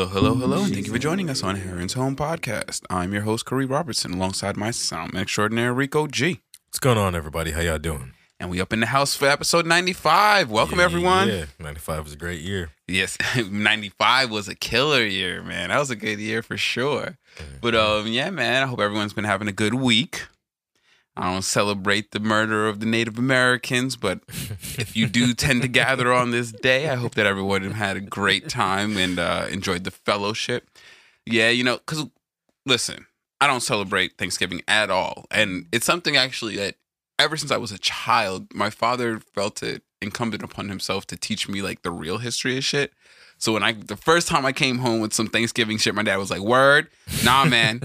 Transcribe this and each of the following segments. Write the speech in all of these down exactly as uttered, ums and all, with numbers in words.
Hello, hello, hello, and thank you for joining us on Heron's Home Podcast. I'm your host, Khary Robertson, alongside my sound extraordinaire, Rico G. What's going on, everybody? How y'all doing? And we up in the house for episode ninety-five. Welcome, yeah, everyone. Yeah, ninety-five was a great year. Yes, ninety-five was a killer year, man. That was a good year for sure. Mm-hmm. But um, yeah, man, I hope everyone's been having a good week. I don't celebrate the murder of the Native Americans, but if you do tend to gather on this day, I hope that everyone had a great time and uh, enjoyed the fellowship. Yeah, you know, because, listen, I don't celebrate Thanksgiving at all. And it's something actually that ever since I was a child, my father felt it incumbent upon himself to teach me, like, the real history of shit. So when I, the first time I came home with some Thanksgiving shit, my dad was like, word, nah, man,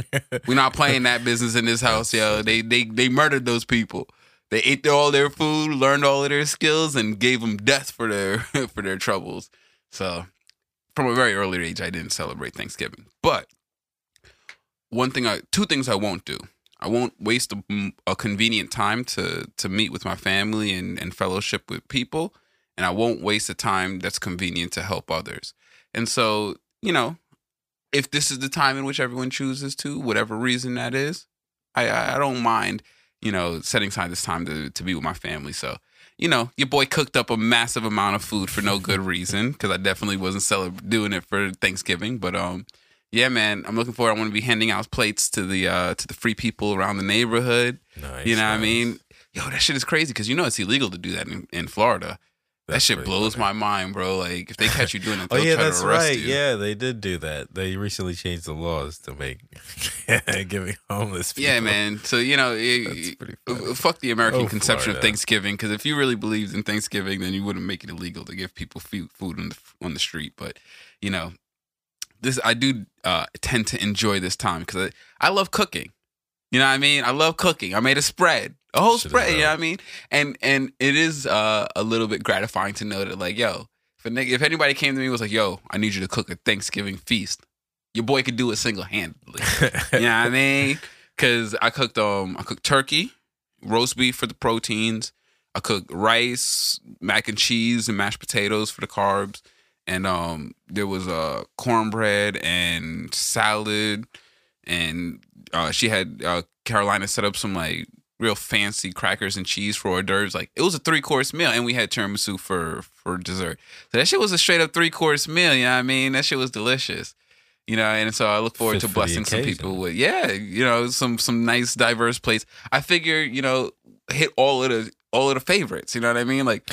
we're not playing that business in this house, yo. They they they murdered those people. They ate their, all their food, learned all of their skills, and gave them death for their for their troubles. So from a very early age, I didn't celebrate Thanksgiving. But one thing, I, two things I won't do. I won't waste a, a convenient time to, to meet with my family and, and fellowship with people. And I won't waste the time that's convenient to help others. And so, you know, if this is the time in which everyone chooses to, whatever reason that is, I, I don't mind, you know, setting aside this time to, to be with my family. So, you know, your boy cooked up a massive amount of food for no good reason, because I definitely wasn't celib- doing it for Thanksgiving. But um, yeah, man, I'm looking forward. I want to be handing out plates to the uh, to the free people around the neighborhood. Nice, you know nice. What I mean? Yo, that shit is crazy, because you know it's illegal to do that in, in Florida. That's that shit blows funny. My mind, bro. Like, if they catch you doing it, they'll oh, yeah, try that's to arrest right. you. Yeah, they did do that. They recently changed the laws to make giving homeless people. Yeah, man. So, you know, it, fuck the American oh, conception Florida. Of Thanksgiving, because if you really believed in Thanksgiving, then you wouldn't make it illegal to give people food on the, on the street. But, you know, this I do uh, tend to enjoy this time, because I, I love cooking. You know what I mean? I love cooking. I made a spread. A whole spread, you know what I mean? And and it is uh, a little bit gratifying to know that, like, yo, if a nigga, if anybody came to me and was like, yo, I need you to cook a Thanksgiving feast, your boy could do it single-handedly. You know what I mean? Because I cooked um I cooked turkey, roast beef for the proteins. I cooked rice, mac and cheese, and mashed potatoes for the carbs. And um there was uh, cornbread and salad. And uh, she had uh, Carolina set up some, like, real fancy crackers and cheese for hors d'oeuvres. Like, it was a three-course meal, and we had tiramisu for, for dessert. So that shit was a straight-up three-course meal, you know what I mean? That shit was delicious, you know? And so I look forward Fit to for blessing some people with, yeah, you know, some some nice, diverse plates. I figure, you know, hit all of the all of the favorites, you know what I mean? Like,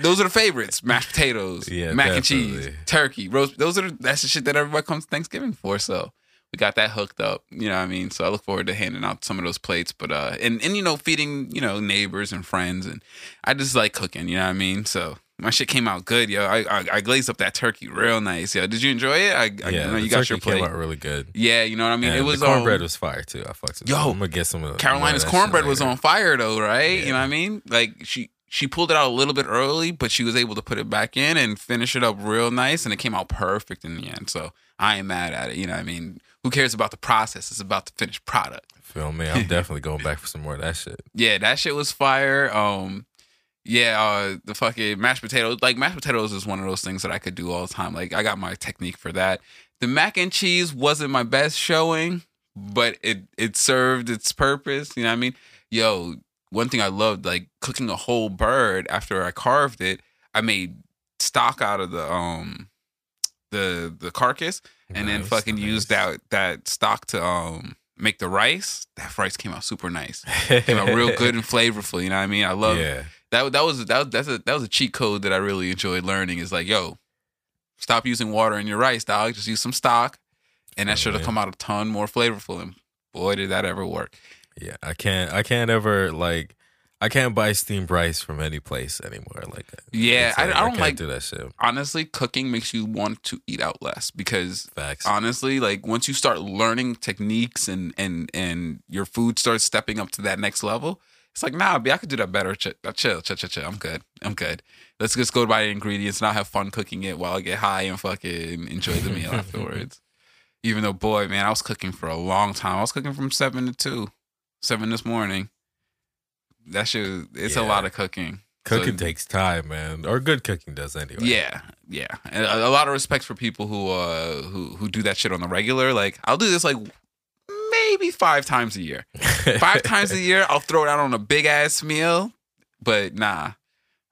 those are the favorites. Mashed potatoes, yeah, mac definitely. And cheese, turkey, roast. Those are the, that's the shit that everybody comes to Thanksgiving for, so... We got that hooked up, you know what I mean? So I look forward to handing out some of those plates, but, uh, and, and, you know, feeding, you know, neighbors and friends. And I just like cooking, you know what I mean? So my shit came out good, yo. I I, I glazed up that turkey real nice, yo. Did you enjoy it? I, yeah, I, you know, you got your plate. Came out really good. Yeah, you know what I mean? And it was the cornbread um, was fire, too. I fucked it yo, up. I'm going to get some of Carolina's cornbread was on fire, though, right? Yeah. You know what I mean? Like, she, she pulled it out a little bit early, but she was able to put it back in and finish it up real nice. And it came out perfect in the end. So I ain't mad at it, you know what I mean? Who cares about the process? It's about the finished product. Feel me? I'm definitely going back for some more of that shit. Yeah, that shit was fire. Um, yeah, uh, the fucking mashed potatoes. Like, mashed potatoes is one of those things that I could do all the time. Like, I got my technique for that. The mac and cheese wasn't my best showing, but it, it served its purpose. You know what I mean? Yo, one thing I loved, like, cooking a whole bird after I carved it, I made stock out of the... um. the the carcass and nice, then fucking nice. Used that that stock to um make the rice. That rice came out super nice. Came out real good and flavorful, you know what I mean? I love yeah. that that was that that's a that was a cheat code that I really enjoyed learning. Is like, yo, stop using water in your rice, dog. Just use some stock and that oh, should have come out a ton more flavorful, and boy did that ever work. Yeah, I can't I can't ever like I can't buy steamed rice from any place anymore. Like, yeah, like, I, I don't I can't like do that shit. Honestly, cooking makes you want to eat out less because, facts. Honestly, like once you start learning techniques and and and your food starts stepping up to that next level, it's like, nah, B, I could do that better. Chill, chill, chill, chill. I'm good. I'm good. Let's just go buy the ingredients and I'll have fun cooking it while I get high and fucking enjoy the meal afterwards. Even though, boy, man, I was cooking for a long time. I was cooking from seven to two, seven this morning. That shit, it's yeah. a lot of cooking. Cooking so, takes time, man. Or good cooking does anyway. Yeah, yeah. And a, a lot of respect for people who uh, who who do that shit on the regular. Like, I'll do this like maybe five times a year. Five times a year, I'll throw it out on a big ass meal. But nah,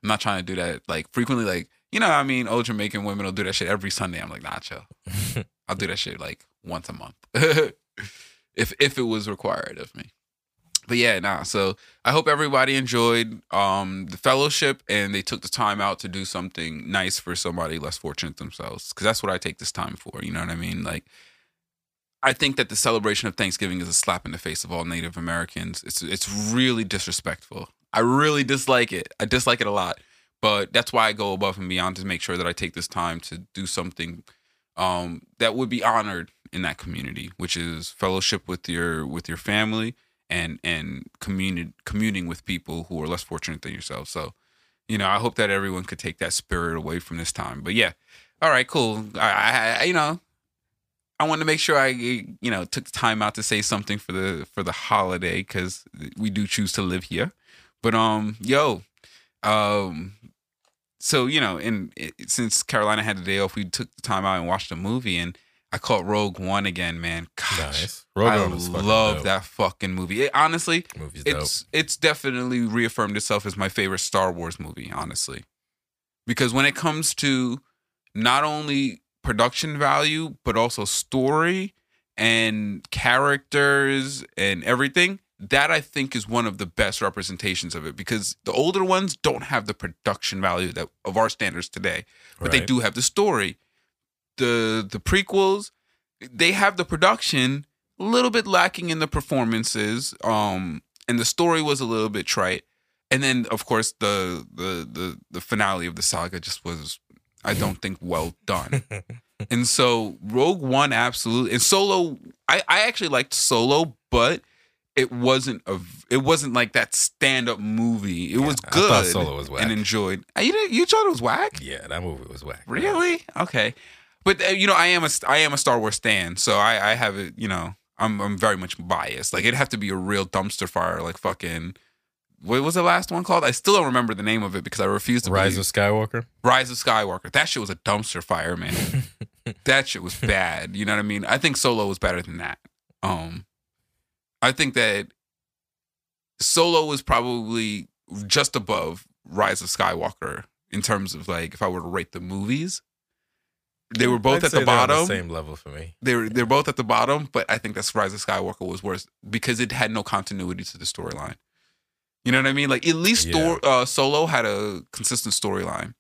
I'm not trying to do that like frequently. Like, you know what I mean? Old Jamaican women will do that shit every Sunday. I'm like, nah, chill. I'll do that shit like once a month if if it was required of me. But yeah, nah. So I hope everybody enjoyed um, the fellowship and they took the time out to do something nice for somebody less fortunate themselves. Because that's what I take this time for. You know what I mean? Like, I think that the celebration of Thanksgiving is a slap in the face of all Native Americans. It's it's really disrespectful. I really dislike it. I dislike it a lot. But that's why I go above and beyond to make sure that I take this time to do something um, that would be honored in that community, which is fellowship with your with your family. And and communi- communing with people who are less fortunate than yourself. So, you know, I hope that everyone could take that spirit away from this time. But yeah, all right, cool. I, I you know, I wanted to make sure I you know took the time out to say something for the for the holiday because we do choose to live here. But um, yo, um, so you know, and it, since Carolina had the day off, we took the time out and watched a movie and. I caught Rogue One again, man. Gosh, nice. Rogue I One was fucking love dope. That fucking movie. It, honestly, Movie's it's dope. It's definitely reaffirmed itself as my favorite Star Wars movie, honestly. Because when it comes to not only production value, but also story and characters and everything, that I think is one of the best representations of it. Because the older ones don't have the production value that of our standards today, but right. They do have the story. The the prequels, they have the production, a little bit lacking in the performances, um, and the story was a little bit trite. And then, of course, the the the, the finale of the saga just was, I don't think, well done. And so Rogue One, absolutely. And Solo, I, I actually liked Solo, but it wasn't a it wasn't like that stand-up movie. It yeah, was good. I thought Solo was whack. And enjoyed. You, didn't, you thought it was whack? Yeah, that movie was whack. Really? Okay. But you know, I am a I am a Star Wars stan, so I, I have it. You know, I'm I'm very much biased. Like it'd have to be a real dumpster fire. Like fucking, what was the last one called? I still don't remember the name of it because I refuse to. Rise believe. of Skywalker. Rise of Skywalker. That shit was a dumpster fire, man. That shit was bad. You know what I mean? I think Solo was better than that. Um, I think that Solo was probably just above Rise of Skywalker in terms of like if I were to rate the movies. They were both I'd at say the bottom. On the same level for me. They're they're both at the bottom, but I think that's Rise of Skywalker was worse because it had no continuity to the storyline. You know what I mean? Like at least yeah. Thor, uh, Solo had a consistent storyline.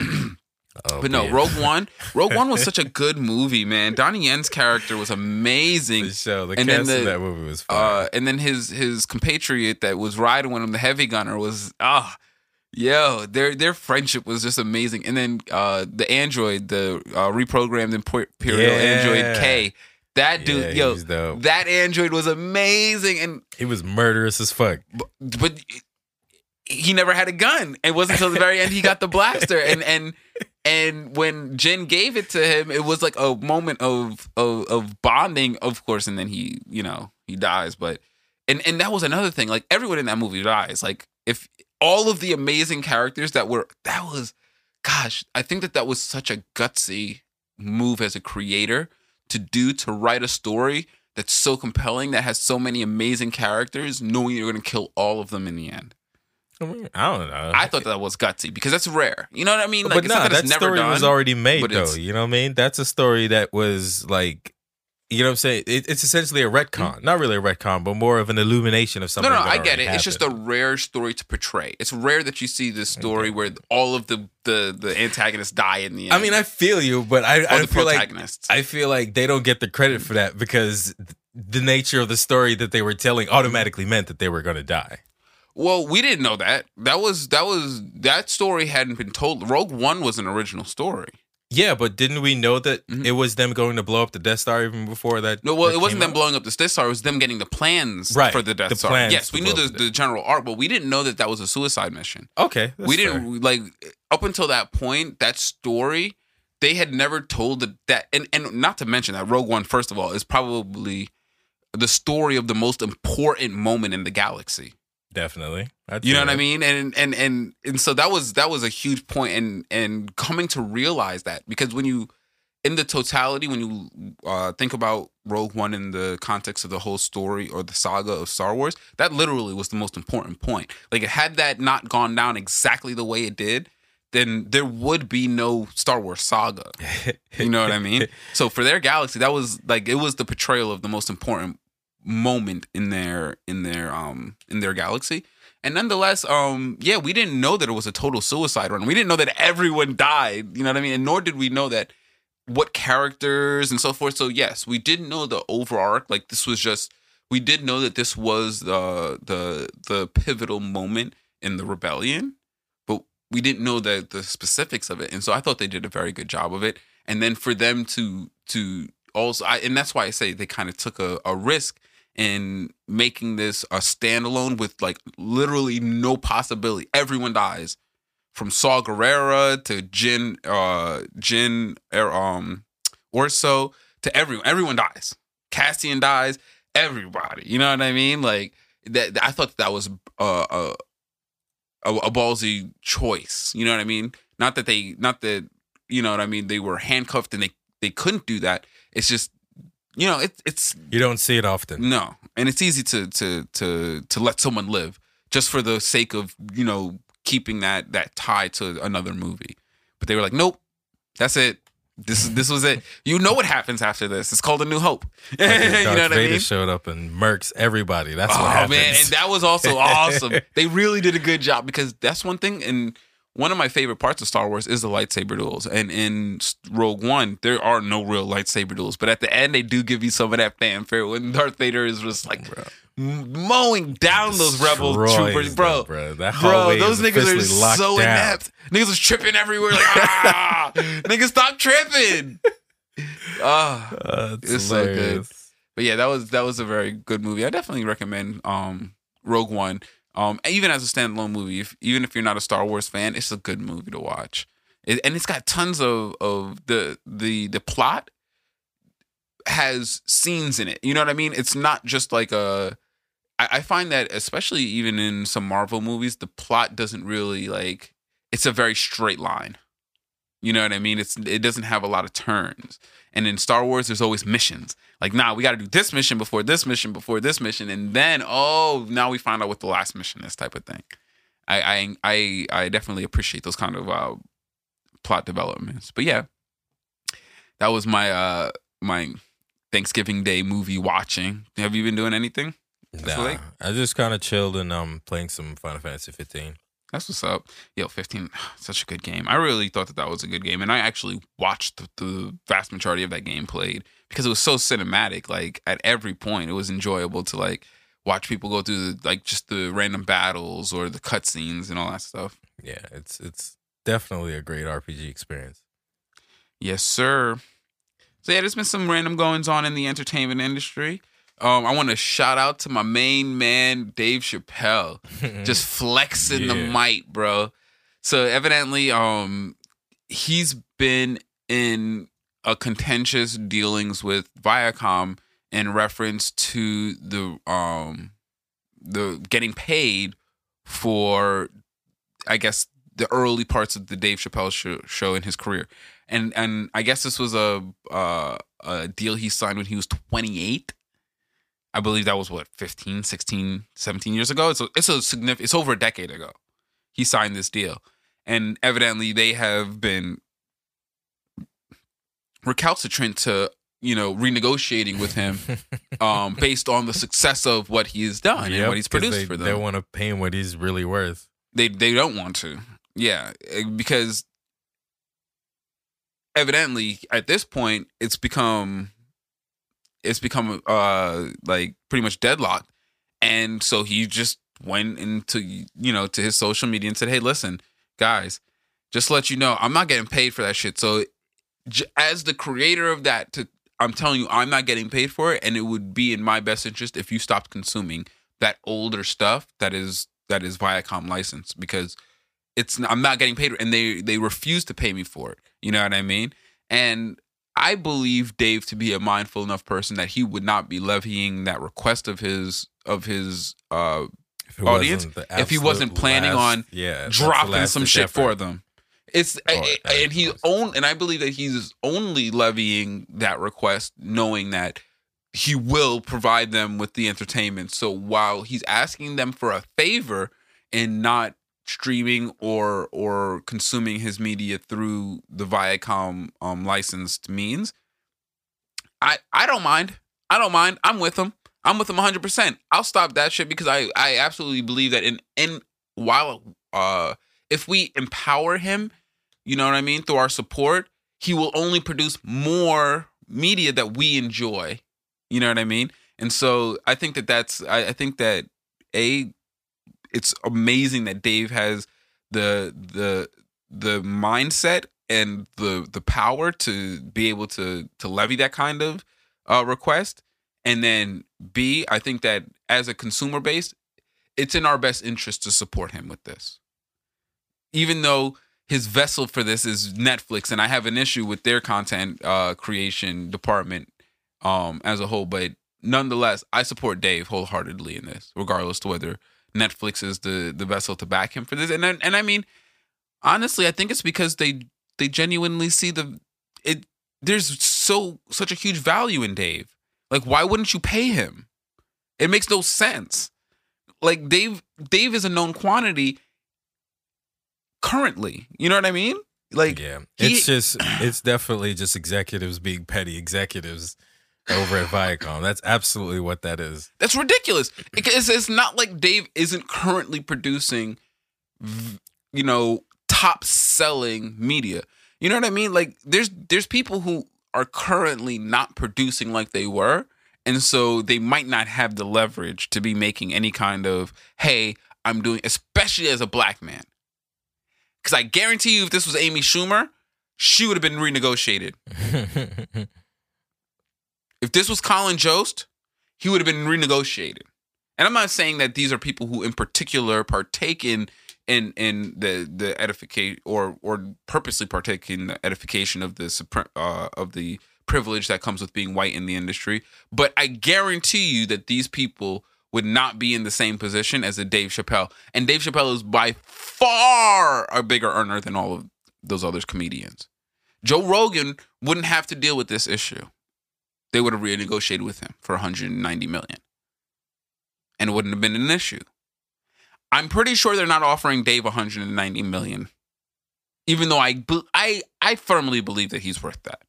oh, but no, man. Rogue One. Rogue One was such a good movie, man. Donnie Yen's character was amazing. The show, the and cast then the, of that movie was fun. Uh, and then his his compatriot that was riding with him, the heavy gunner, was ah. Oh, yo, their their friendship was just amazing. And then uh, the android, the uh, reprogrammed Imperial yeah. Android K, that dude, yeah, yo, that android was amazing. And he was murderous as fuck. But, but he never had a gun. It wasn't until the very end he got the blaster. And and and when Jen gave it to him, it was like a moment of of, of bonding, of course. And then he, you know, he dies. But and and that was another thing. Like everyone in that movie dies. Like if. All of the amazing characters that were, that was, gosh, I think that that was such a gutsy move as a creator to do, to write a story that's so compelling, that has so many amazing characters, knowing you're going to kill all of them in the end. I mean, I don't know. I thought that was gutsy because that's rare. You know what I mean? Like, but it's no, not that, that it's never story done, was already made though. You know what I mean? That's a story that was like, you know what I'm saying? It, it's essentially a retcon. Mm-hmm. Not really a retcon, but more of an illumination of something. No, no, that I get it. Happened. It's just a rare story to portray. It's rare that you see this story okay. where all of the, the, the antagonists die in the end. I mean, I feel you, but I, I feel like I feel like they don't get the credit for that because the nature of the story that they were telling automatically meant that they were going to die. Well, we didn't know that. That was that was that story hadn't been told. Rogue One was an original story. Yeah, but didn't we know that mm-hmm. it was them going to blow up the Death Star even before that? No, well, that it wasn't them out? blowing up the Death Star. It was them getting the plans right, for the Death the Star. Plans yes, we knew the, the general arc, but we didn't know that that was a suicide mission. Okay. We didn't, fair. like, up until that point, that story, they had never told the, that. And, and not to mention that Rogue One, first of all, is probably the story of the most important moment in the galaxy. Definitely. That's you know it. What I mean? And, and and and so that was that was a huge point and and coming to realize that, because when you in the totality, when you uh, think about Rogue One in the context of the whole story or the saga of Star Wars, that literally was the most important point. Like, had that not gone down exactly the way it did, then there would be no Star Wars saga. You know what I mean? So for their galaxy, that was like, it was the portrayal of the most important moment in their in their um in their galaxy. And nonetheless, um yeah, we didn't know that it was a total suicide run. We didn't know that everyone died. You know what I mean? And nor did we know that what characters and so forth. So yes, we didn't know the overall arc. Like, this was just, we did know that this was the the the pivotal moment in the rebellion. We didn't know the, the specifics of it. And so I thought they did a very good job of it. And then for them to to also, I, and that's why I say they kind of took a, a risk in making this a standalone with like literally no possibility. Everyone dies, from Saw Gerrera to Jyn, uh, Jyn um, Erso to everyone. Everyone dies. Cassian dies. Everybody. You know what I mean? Like, that, I thought that was a uh, uh, A, a ballsy choice, you know what I mean? Not that they, not that, you know what I mean, they were handcuffed and they, they couldn't do that. It's just, you know, it, it's... You don't see it often. No. And it's easy to to to to let someone live just for the sake of, you know, keeping that that tie to another movie. But they were like, nope, that's it. This this was it. You know what happens after this? It's called A New Hope. You know what I mean? Vader showed up and murks everybody. That's oh, what happens. Oh man, and that was also awesome. They really did a good job, because that's one thing. And one of my favorite parts of Star Wars is the lightsaber duels. And in Rogue One, there are no real lightsaber duels, but at the end, they do give you some of that fanfare when Darth Vader is just like bro. mowing down those rebel troopers, bro. Them, bro, that bro those niggas are so down. inept. Niggas are tripping everywhere. Like, ah, niggas stop tripping. Ah, oh, uh, it's hilarious. So good. But yeah, that was that was a very good movie. I definitely recommend um, Rogue One. Um, even as a standalone movie, if, even if you're not a Star Wars fan, it's a good movie to watch, it, and it's got tons of of the the the plot has scenes in it. You know what I mean? It's not just like a. I, I find that especially even in some Marvel movies, the plot doesn't really like. It's a very straight line. You know what I mean? It's it doesn't have a lot of turns. And in Star Wars, there's always missions. Like, nah, we got to do this mission before this mission before this mission. And then, oh, now we find out what the last mission is, type of thing. I I I, I definitely appreciate those kind of uh, plot developments. But yeah, that was my uh, my Thanksgiving Day movie watching. Have you been doing anything? Nah, I just kind of chilled and um, playing some Final Fantasy fifteen. That's what's up. Yo, fifteen, such a good game. I really thought that that was a good game. And I actually watched the, the vast majority of that game played because it was so cinematic. Like, at every point, it was enjoyable to, like, watch people go through, the, like, just the random battles or the cutscenes and all that stuff. Yeah, it's it's definitely a great R P G experience. Yes, sir. So, yeah, there's been some random goings-on in the entertainment industry. Um, I want to shout out to my main man, Dave Chappelle, just flexing yeah. the mic, bro. So evidently, um, he's been in a contentious dealings with Viacom in reference to the um, the getting paid for, I guess, the early parts of the Dave Chappelle sh- show in his career, and and I guess this was a uh, a deal he signed when he was twenty-eight. I believe that was, what, fifteen, sixteen, seventeen years ago? It's a, it's a significant, it's over a decade ago. He signed this deal. And evidently they have been recalcitrant to, you know, renegotiating with him um, based on the success of what he has done yep, and what he's produced they, for them. They want to pay him what he's really worth. They they don't want to. Yeah, because evidently at this point it's become... It's become uh like pretty much deadlocked, and so he just went into you know to his social media and said, "Hey, listen, guys, just to let you know, I'm not getting paid for that shit. So, j- as the creator of that, to, I'm telling you, I'm not getting paid for it, and it would be in my best interest if you stopped consuming that older stuff that is that is Viacom licensed because it's I'm not getting paid, and they they refuse to pay me for it. You know what I mean? And I believe Dave to be a mindful enough person that he would not be levying that request of his of his uh, if audience if he wasn't planning last, on yeah, dropping some shit effort. for them. It's oh, I, I, and he own and I believe that he's only levying that request, knowing that he will provide them with the entertainment. So while he's asking them for a favor and not streaming or or consuming his media through the Viacom um, licensed means, I I don't mind. I don't mind. I'm with him. I'm with him one hundred percent. I'll stop that shit because I, I absolutely believe that in in while uh if we empower him, you know what I mean, through our support, he will only produce more media that we enjoy. You know what I mean? And so I think that that's, I, I think that A, it's amazing that Dave has the the the mindset and the the power to be able to to levy that kind of uh, request. And then B, I think that as a consumer base, it's in our best interest to support him with this. Even though his vessel for this is Netflix, and I have an issue with their content uh, creation department um, as a whole, but nonetheless, I support Dave wholeheartedly in this, regardless to whether Netflix is the, the vessel to back him for this. And and I mean, honestly, I think it's because they they genuinely see the it. There's so such a huge value in Dave. Like, why wouldn't you pay him? It makes no sense. Like, Dave Dave is a known quantity. Currently, you know what I mean? Like, yeah, he, it's just, it's definitely just executives being petty executives over at Viacom. That's absolutely what that is. That's ridiculous. It's, it's not like Dave isn't currently producing, you know, top selling media. You know what I mean? Like, there's there's people who are currently not producing like they were, and so they might not have the leverage to be making any kind of, hey, I'm doing, especially as a black man. Because I guarantee you, if this was Amy Schumer, she would have been renegotiated. If this was Colin Jost, he would have been renegotiated. And I'm not saying that these are people who in particular partake in in, in the, the edification or or purposely partake in the edification of the uh, of the privilege that comes with being white in the industry. But I guarantee you that these people would not be in the same position as a Dave Chappelle. And Dave Chappelle is by far a bigger earner than all of those other comedians. Joe Rogan wouldn't have to deal with this issue. They would have renegotiated with him for one hundred ninety million dollars. And it wouldn't have been an issue. I'm pretty sure they're not offering Dave one hundred ninety million dollars. Even though I, I, I firmly believe that he's worth that.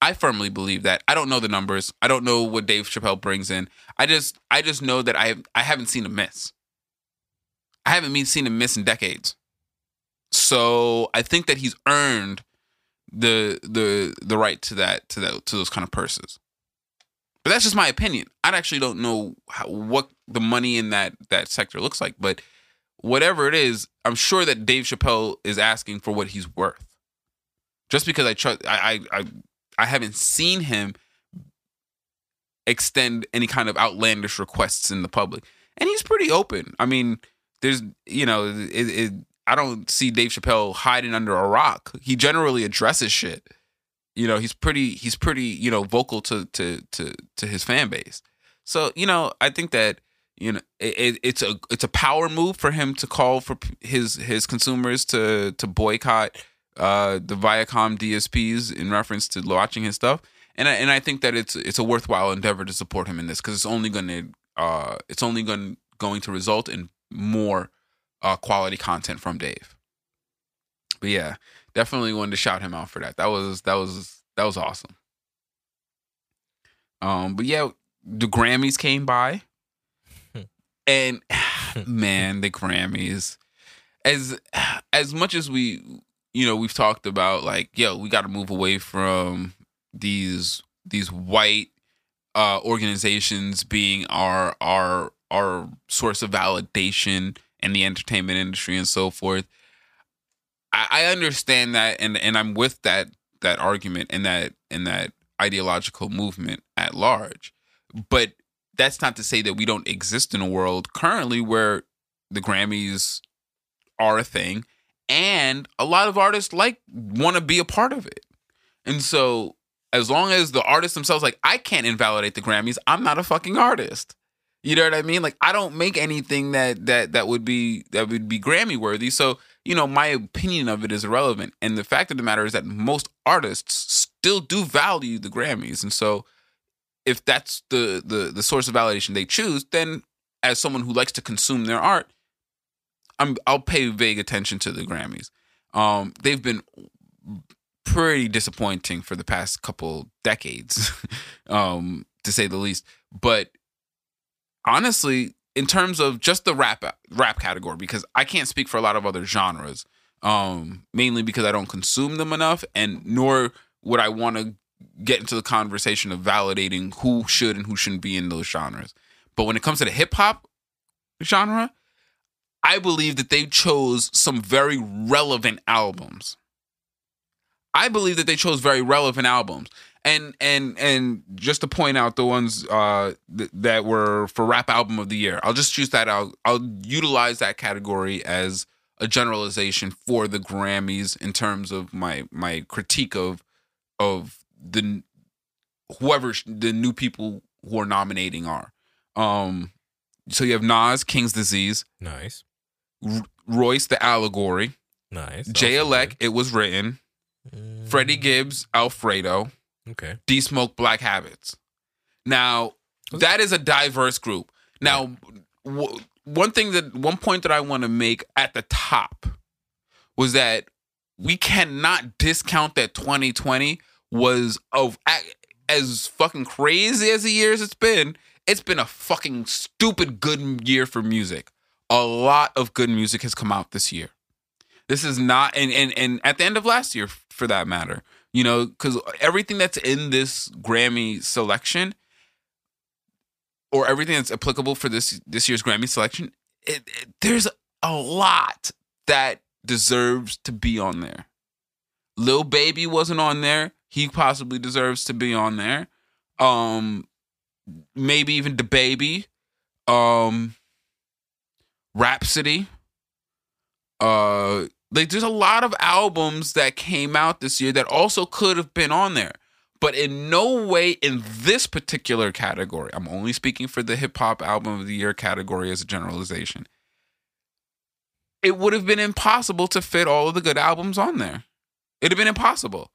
I firmly believe that. I don't know the numbers. I don't know what Dave Chappelle brings in. I just I just know that I I haven't seen a miss. I haven't been seen a miss in decades. So I think that he's earned the the the right to that to that to those kind of purses. But that's just my opinion. I actually don't know how, what the money in that that sector looks like. But whatever it is, I'm sure that Dave Chappelle is asking for what he's worth. Just because I trust I I. I I haven't seen him extend any kind of outlandish requests in the public, and he's pretty open. I mean, there's, you know, it, it, I don't see Dave Chappelle hiding under a rock. He generally addresses shit. You know, he's pretty, he's pretty, you know, vocal to to to to his fan base. So, you know, I think that, you know, it, it's a it's a power move for him to call for his his consumers to to boycott Uh, the Viacom D S Ps in reference to watching his stuff, and I, and I think that it's it's a worthwhile endeavor to support him in this because it's only going to uh, it's only going going to result in more uh, quality content from Dave. But yeah, definitely wanted to shout him out for that. That was that was that was awesome. Um, but yeah, the Grammys came by, and man, the Grammys, as as much as we. You know, we've talked about like, yo, we got to move away from these these white uh, organizations being our our our source of validation in the entertainment industry and so forth. I, I understand that, and, and I'm with that that argument and that and that ideological movement at large. But that's not to say that we don't exist in a world currently where the Grammys are a thing. And a lot of artists like want to be a part of it. And so as long as the artists themselves, like, I can't invalidate the Grammys. I'm not a fucking artist. You know what I mean? Like, I don't make anything that that that would be that would be Grammy worthy. So, you know, my opinion of it is irrelevant. And the fact of the matter is that most artists still do value the Grammys. And so if that's the the the source of validation they choose, then as someone who likes to consume their art, I'm I'll pay vague attention to the Grammys. Um, they've been pretty disappointing for the past couple decades, um, to say the least. But honestly, in terms of just the rap rap category, because I can't speak for a lot of other genres, um, mainly because I don't consume them enough, and nor would I want to get into the conversation of validating who should and who shouldn't be in those genres. But when it comes to the hip-hop genre, I believe that they chose some very relevant albums. I believe that they chose very relevant albums. And and and just to point out the ones uh, th- that were for Rap Album of the Year, I'll just choose that out. I'll, I'll utilize that category as a generalization for the Grammys in terms of my my critique of of the whoever sh- the new people who are nominating are. Um, so you have Nas, King's Disease. Nice. R- Royce, The Allegory. Nice. J-Elec, It Was Written. Mm. Freddie Gibbs, Alfredo. Okay. D-Smoke, Black Habits. Now, that is a diverse group. Now, w- one thing that one point that I want to make at the top was that we cannot discount that twenty twenty was of as fucking crazy as the years it's been. It's been a fucking stupid good year for music. A lot of good music has come out this year. This is not, and and, and at the end of last year, for that matter. You know, because everything that's in this Grammy selection, or everything that's applicable for this this year's Grammy selection, it, it, there's a lot that deserves to be on there. Lil Baby wasn't on there. He possibly deserves to be on there. Um, maybe even DaBaby, um, Rapsody. Uh, like, there's a lot of albums that came out this year that also could have been on there, but in no way in this particular category. I'm only speaking for the hip hop album of the year category as a generalization. It would have been impossible to fit all of the good albums on there. It'd have been impossible.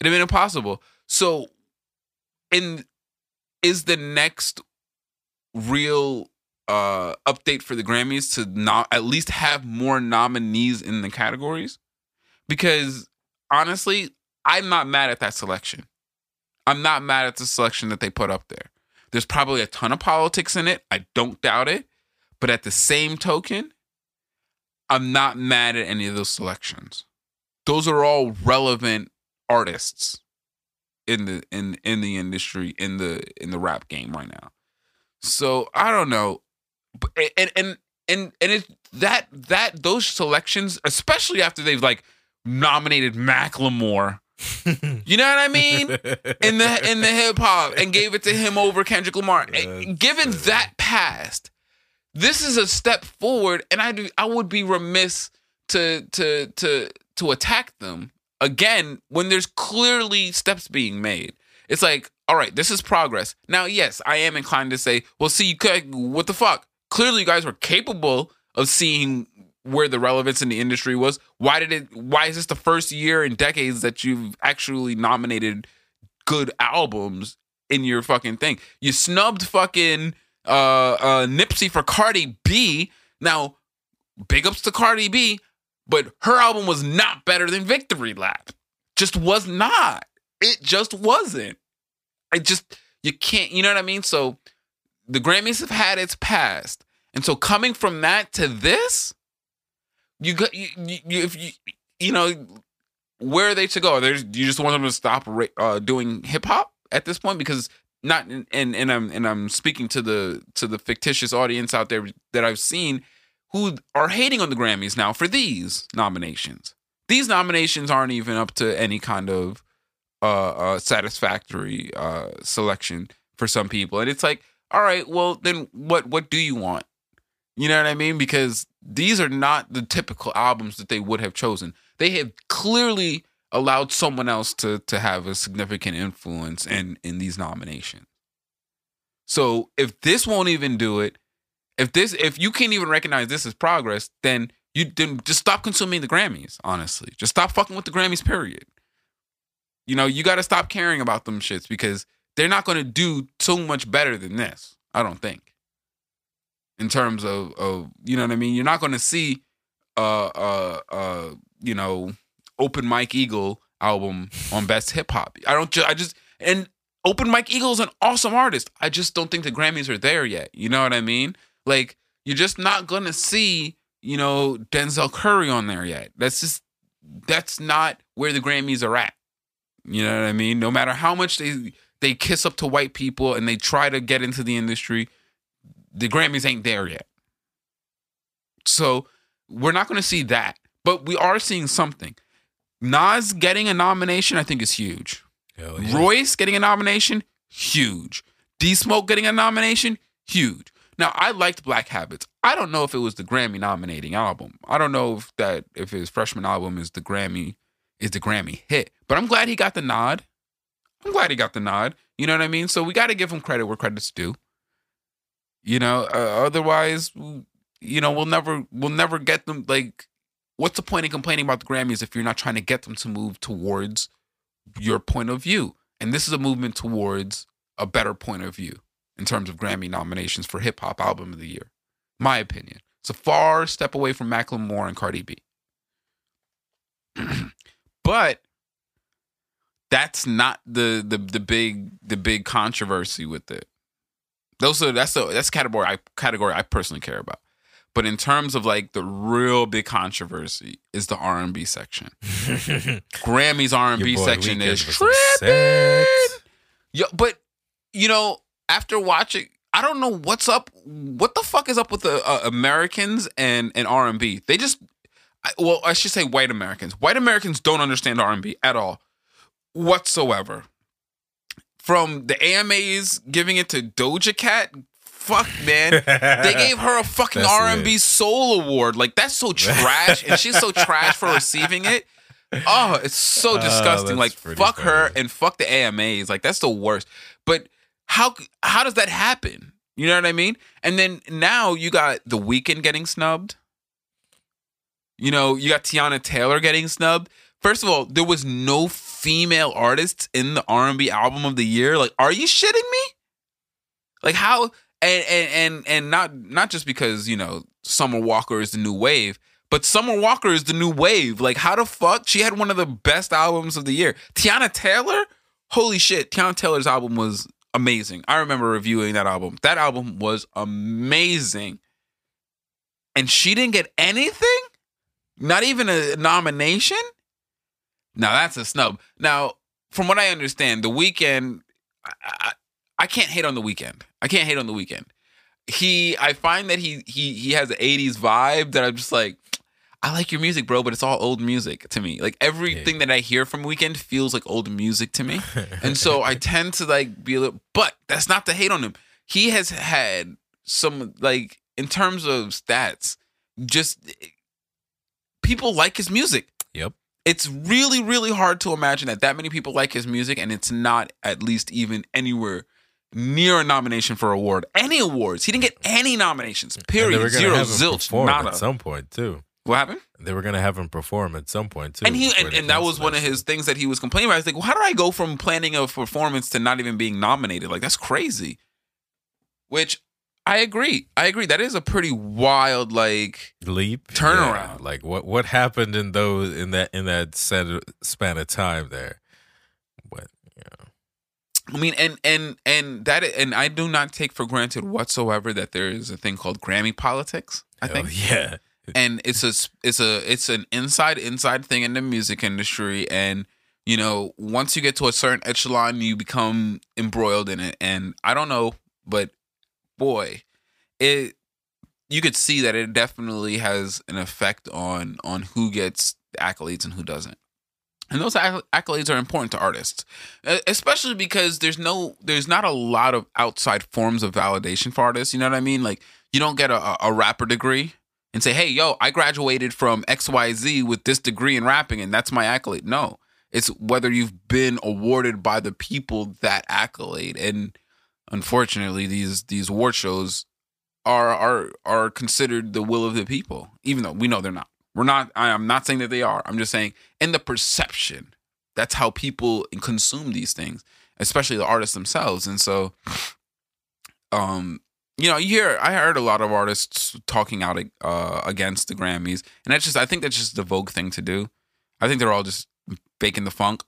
It'd have been impossible. So, in is the next real Uh, update for the Grammys to not at least have more nominees in the categories? Because honestly, I'm not mad at that selection. I'm not mad at the selection that they put up there. There's probably a ton of politics in it. I don't doubt it. But at the same token, I'm not mad at any of those selections. Those are all relevant artists in the in in the industry, in the in the rap game right now. So I don't know. And and and and it that that those selections, especially after they've like nominated Macklemore, you know what I mean, in the in the hip hop, and gave it to him over Kendrick Lamar. Yes. Given that past, this is a step forward, and I do I would be remiss to to to to attack them again when there's clearly steps being made. It's like, all right, this is progress. Now, yes, I am inclined to say, well, see, you could, what the fuck? Clearly, you guys were capable of seeing where the relevance in the industry was. Why did it? Why is this the first year in decades that you've actually nominated good albums in your fucking thing? You snubbed fucking uh, uh, Nipsey for Cardi B. Now, big ups to Cardi B, but her album was not better than Victory Lap. Just was not. It just wasn't. I just, you can't, you know what I mean? So the Grammys have had its past. And so coming from that to this, you got, you, you, if you, you know, where are they to go? Are they, you just want them to stop uh, doing hip hop at this point? Because not, and, and I'm, and I'm speaking to the, to the fictitious audience out there that I've seen who are hating on the Grammys now for these nominations. These nominations aren't even up to any kind of, Uh, uh, satisfactory uh, selection for some people. And it's like, all right, well, then what what do you want? You know what I mean? Because these are not the typical albums that they would have chosen. They have clearly allowed someone else to to have a significant influence in, in these nominations. So if this won't even do it, if this, if you can't even recognize this as progress, then you then just stop consuming the Grammys, honestly. Just stop fucking with the Grammys, period. You know, you got to stop caring about them shits because they're not going to do so much better than this, I don't think. In terms of, of you know what I mean? You're not going to see, uh, uh, uh, you know, Open Mike Eagle album on Best Hip Hop. I don't just, I just, and Open Mike Eagle is an awesome artist. I just don't think the Grammys are there yet. You know what I mean? Like, you're just not going to see, you know, Denzel Curry on there yet. That's just, that's not where the Grammys are at. You know what I mean? No matter how much they they kiss up to white people and they try to get into the industry, the Grammys ain't there yet. So we're not going to see that. But we are seeing something. Nas getting a nomination, I think, is huge. Hell yeah. Royce getting a nomination, huge. D Smoke getting a nomination, huge. Now, I liked Black Habits. I don't know if it was the Grammy nominating album. I don't know if that if his freshman album is the Grammy is the Grammy hit. But I'm glad he got the nod. I'm glad he got the nod. You know what I mean? So we got to give him credit where credit's due. You know, uh, otherwise, you know, we'll never we'll never get them. Like, what's the point in complaining about the Grammys if you're not trying to get them to move towards your point of view? And this is a movement towards a better point of view in terms of Grammy nominations for Hip Hop Album of the Year. My opinion. It's a far step away from Macklemore and Cardi B. But that's not the, the the big the big controversy with it. Those are that's the that's category I category I personally care about. But in terms of like the real big controversy is the R and B section. Grammy's R and B section is tripping. Yo, but you know, after watching, I don't know what's up. What the fuck is up with the uh, Americans and and R and B? They just I, well, I should say white Americans. White Americans don't understand R and B at all, whatsoever. From the A M As giving it to Doja Cat, fuck man, they gave her a fucking that's R and B weird. Soul Award. Like that's so trash, and she's so trash for receiving it. Oh, it's so disgusting. Uh, like fuck funny. Her and fuck the A M As. Like that's the worst. But how how does that happen? You know what I mean? And then now you got The Weeknd getting snubbed. You know, you got Teyana Taylor getting snubbed. First of all, there was no female artists in the R and B album of the year. Like, are you shitting me? Like, how? And and and, and not not just because, you know, Summer Walker is the new wave, but Summer Walker is the new wave. Like, how the fuck? She had one of the best albums of the year. Teyana Taylor? Holy shit. Teyana Taylor's album was amazing. I remember reviewing that album. That album was amazing. And she didn't get anything? Not even a nomination? Now, that's a snub. Now, from what I understand, The Weeknd, I, I, I can't hate on The Weeknd. I can't hate on The Weeknd. He, I find that he he he has an eighties vibe that I'm just like, I like your music, bro, but it's all old music to me. Like, everything yeah. that I hear from Weeknd feels like old music to me. And so I tend to, like, be a little... But that's not to hate on him. He has had some, like, in terms of stats, just... people like his music. Yep. It's really, really hard to imagine that that many people like his music and it's not at least even anywhere near a nomination for award. Any awards. He didn't get any nominations. Period. Zero. Zilch. Nada. At some point, too. What happened? They were going to have him perform at some point, too. And he and, and that was one of his things that he was complaining about. I was like, well, how do I go from planning a performance to not even being nominated? Like, that's crazy. Which... I agree. I agree. That is a pretty wild, like leap turnaround. Yeah. Like what, what happened in those in that in that set span of time there? But yeah, I mean, and and and that, and I do not take for granted whatsoever that there is a thing called Grammy politics. I Hell think, yeah, and it's a it's a it's an inside inside thing in the music industry, and you know, once you get to a certain echelon, you become embroiled in it. And I don't know, but. Boy, it you could see that it definitely has an effect on on who gets accolades and who doesn't, and those accolades are important to artists, especially because there's no there's not a lot of outside forms of validation for artists. You know what I mean? Like you don't get a, a rapper degree and say, "Hey, yo, I graduated from X Y Z with this degree in rapping, and that's my accolade." No, it's whether you've been awarded by the people that accolade and. unfortunately, these these award shows are are are considered the will of the people, even though we know they're not. We're not. I am not saying that they are. I'm just saying in the perception, that's how people consume these things, especially the artists themselves. And so, um, you know, you hear I heard a lot of artists talking out uh, against the Grammys, and that's just I think that's just the vogue thing to do. I think they're all just faking the funk.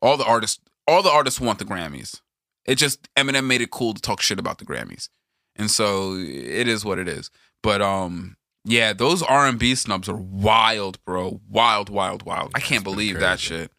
all the artists, all the artists want the Grammys. It just Eminem made it cool to talk shit about the Grammys, and so it is what it is. But um. Yeah, those R and B snubs are wild, bro. Wild, wild, wild. I can't believe that shit.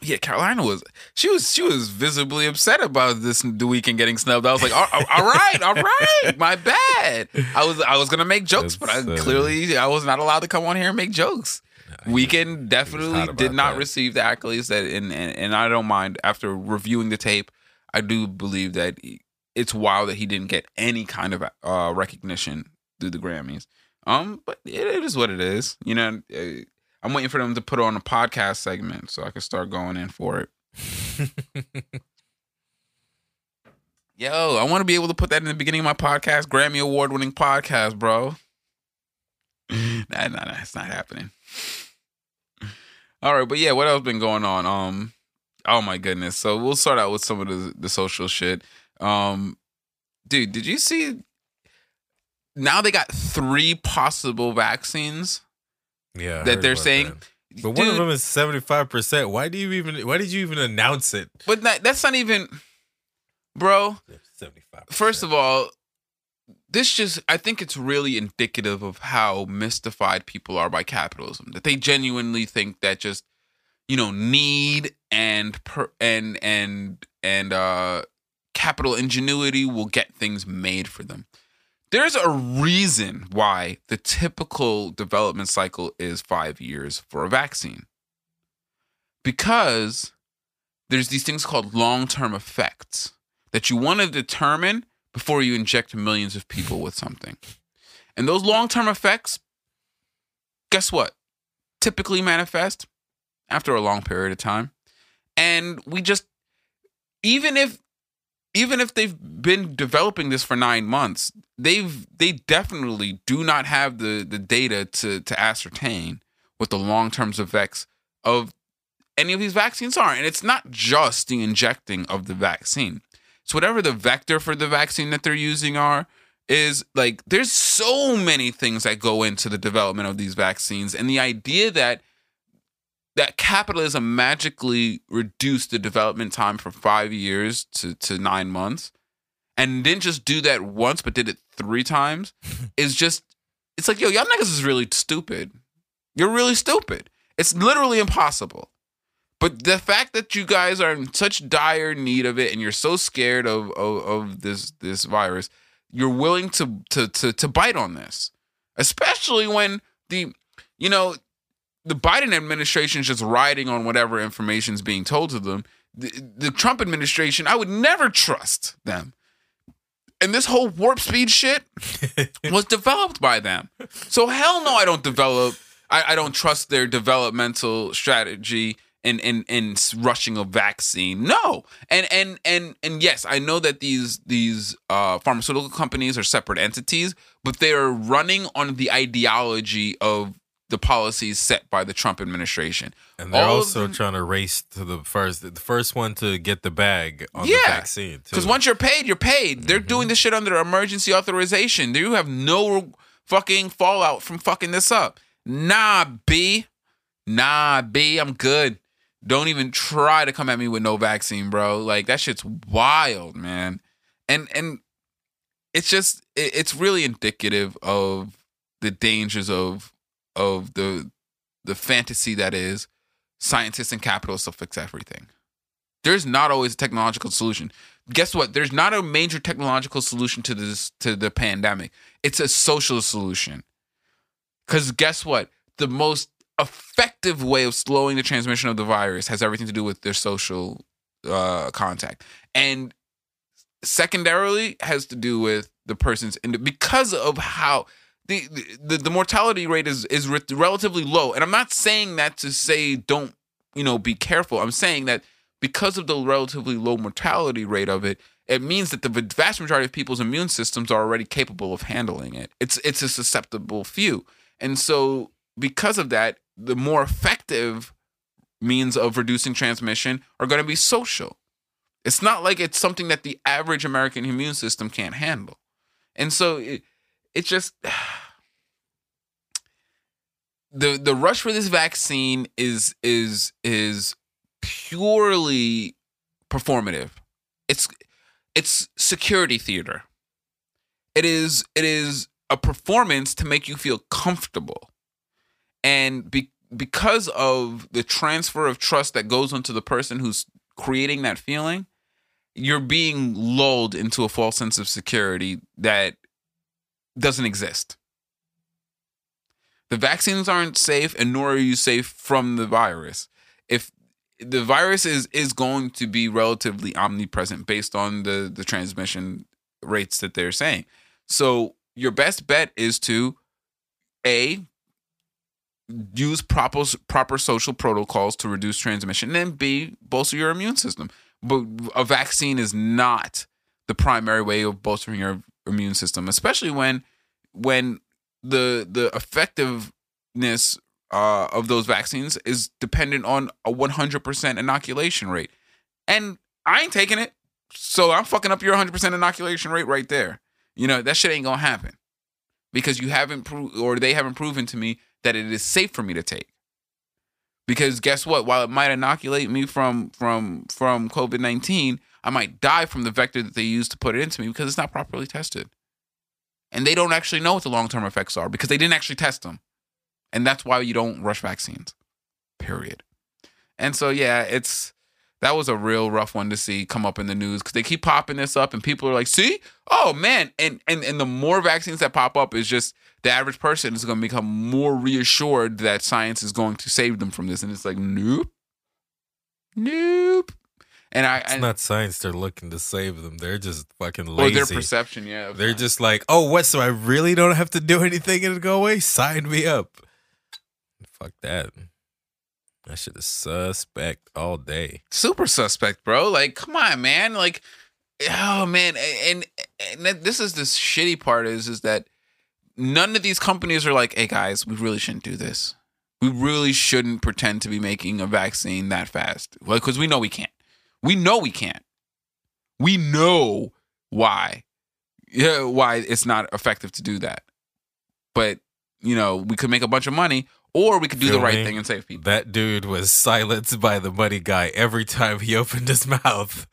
Yeah, Carolina was she was she was visibly upset about this The Weeknd getting snubbed. I was like, all, all right, all right, my bad. I was I was gonna make jokes, but I clearly I was not allowed to come on here and make jokes. Weeknd definitely did not receive the accolades that, and, and and I don't mind. After reviewing the tape, I do believe that. He, It's wild that he didn't get any kind of uh, recognition through the Grammys. Um, but it, it is what it is. You know, I'm waiting for them to put on a podcast segment so I can start going in for it. Yo, I want to be able to put that in the beginning of my podcast, Grammy award-winning podcast, bro. nah, nah, nah, it's not happening. All right, but yeah, what else been going on? Um, oh my goodness. So we'll start out with some of the, the social shit. Um, dude, did you see? Now they got three possible vaccines. Yeah, that they're saying, that. But dude, one of them is seventy-five percent. Why do you even? Why did you even announce it? But that, that's not even, bro. seventy-five. First of all, this just—I think it's really indicative of how mystified people are by capitalism. That they genuinely think that just, you know, need and per, and and and uh. capital ingenuity will get things made for them. There's a reason why the typical development cycle is five years for a vaccine. Because there's these things called long-term effects that you want to determine before you inject millions of people with something. And those long-term effects, guess what? Typically manifest after a long period of time. And we just, even if Even if they've been developing this for nine months, they've they definitely do not have the, the data to to ascertain what the long-term effects of any of these vaccines are. And it's not just the injecting of the vaccine. It's whatever the vector for the vaccine that they're using are, is like there's so many things that go into the development of these vaccines. And the idea that that capitalism magically reduced the development time from five years to, to nine months and didn't just do that once, but did it three times is just, it's like, yo, y'all niggas is really stupid. You're really stupid. It's literally impossible. But the fact that you guys are in such dire need of it and you're so scared of of, of this this virus, you're willing to, to, to, to bite on this, especially when the, you know, the Biden administration is just riding on whatever information is being told to them. The, the Trump administration, I would never trust them. And this whole warp speed shit was developed by them. So hell no, I don't develop. I, I don't trust their developmental strategy and and and rushing a vaccine. No, and and and and yes, I know that these these uh, pharmaceutical companies are separate entities, but they are running on the ideology of the policies set by the Trump administration. And they're all also them, trying to race to the first the first one to get the bag on yeah, the vaccine. Because once you're paid, you're paid. Mm-hmm. They're doing this shit under emergency authorization. You have no fucking fallout from fucking this up. Nah, B. Nah, B. I'm good. Don't even try to come at me with no vaccine, bro. Like, that shit's wild, man. And and it's just, it, it's really indicative of the dangers of of the the fantasy that is scientists and capitalists will fix everything. There's not always a technological solution. Guess what? There's not a major technological solution to this to the pandemic. It's a social solution. Because guess what? The most effective way of slowing the transmission of the virus has everything to do with their social uh, contact. And secondarily has to do with the person's, ind- because of how... The, the the mortality rate is is re- relatively low, and I'm not saying that to say don't you know be careful. I'm saying that because of the relatively low mortality rate of it, it means that the vast majority of people's immune systems are already capable of handling it. It's it's a susceptible few. And so because of that, the more effective means of reducing transmission are going to be social. It's not like it's something that the average American immune system can't handle. And so it, it just... The the rush for this vaccine is is is purely performative. It's it's security theater. It is it is a performance to make you feel comfortable, and be, because of the transfer of trust that goes onto the person who's creating that feeling, you're being lulled into a false sense of security that doesn't exist. The vaccines aren't safe, and nor are you safe from the virus. If the virus is is going to be relatively omnipresent based on the, the transmission rates that they're saying. So your best bet is to, A, use proper, proper social protocols to reduce transmission, and then B, bolster your immune system. But a vaccine is not the primary way of bolstering your immune system, especially when when... the the effectiveness uh, of those vaccines is dependent on a one hundred percent inoculation rate. And I ain't taking it, so I'm fucking up your one hundred percent inoculation rate right there. You know, that shit ain't gonna happen because you haven't pro- or they haven't proven to me that it is safe for me to take. Because guess what? While it might inoculate me from from from COVID nineteen, I might die from the vector that they used to put it into me because it's not properly tested. And they don't actually know what the long-term effects are because they didn't actually test them. And that's why you don't rush vaccines, period. And so, yeah, it's that was a real rough one to see come up in the news because they keep popping this up and people are like, see? Oh, man. And, and, and the more vaccines that pop up is just the average person is going to become more reassured that science is going to save them from this. And it's like, nope. Nope. And I, it's I, not science they're looking to save them. They're just fucking lazy. Or their perception, yeah. They're just like, oh, what? So I really don't have to do anything and go away? Sign me up. Fuck that. That shit is suspect all day. Super suspect, bro. Like, come on, man. Like, oh, man. And, and, and this is the shitty part is, is that none of these companies are like, hey, guys, we really shouldn't do this. We really shouldn't pretend to be making a vaccine that fast. Well, because we know we can't. We know we can't. We know why. Yeah, why it's not effective to do that. But, you know, we could make a bunch of money or we could do Feel the right me? thing and save people. That dude was silenced by the money guy every time he opened his mouth.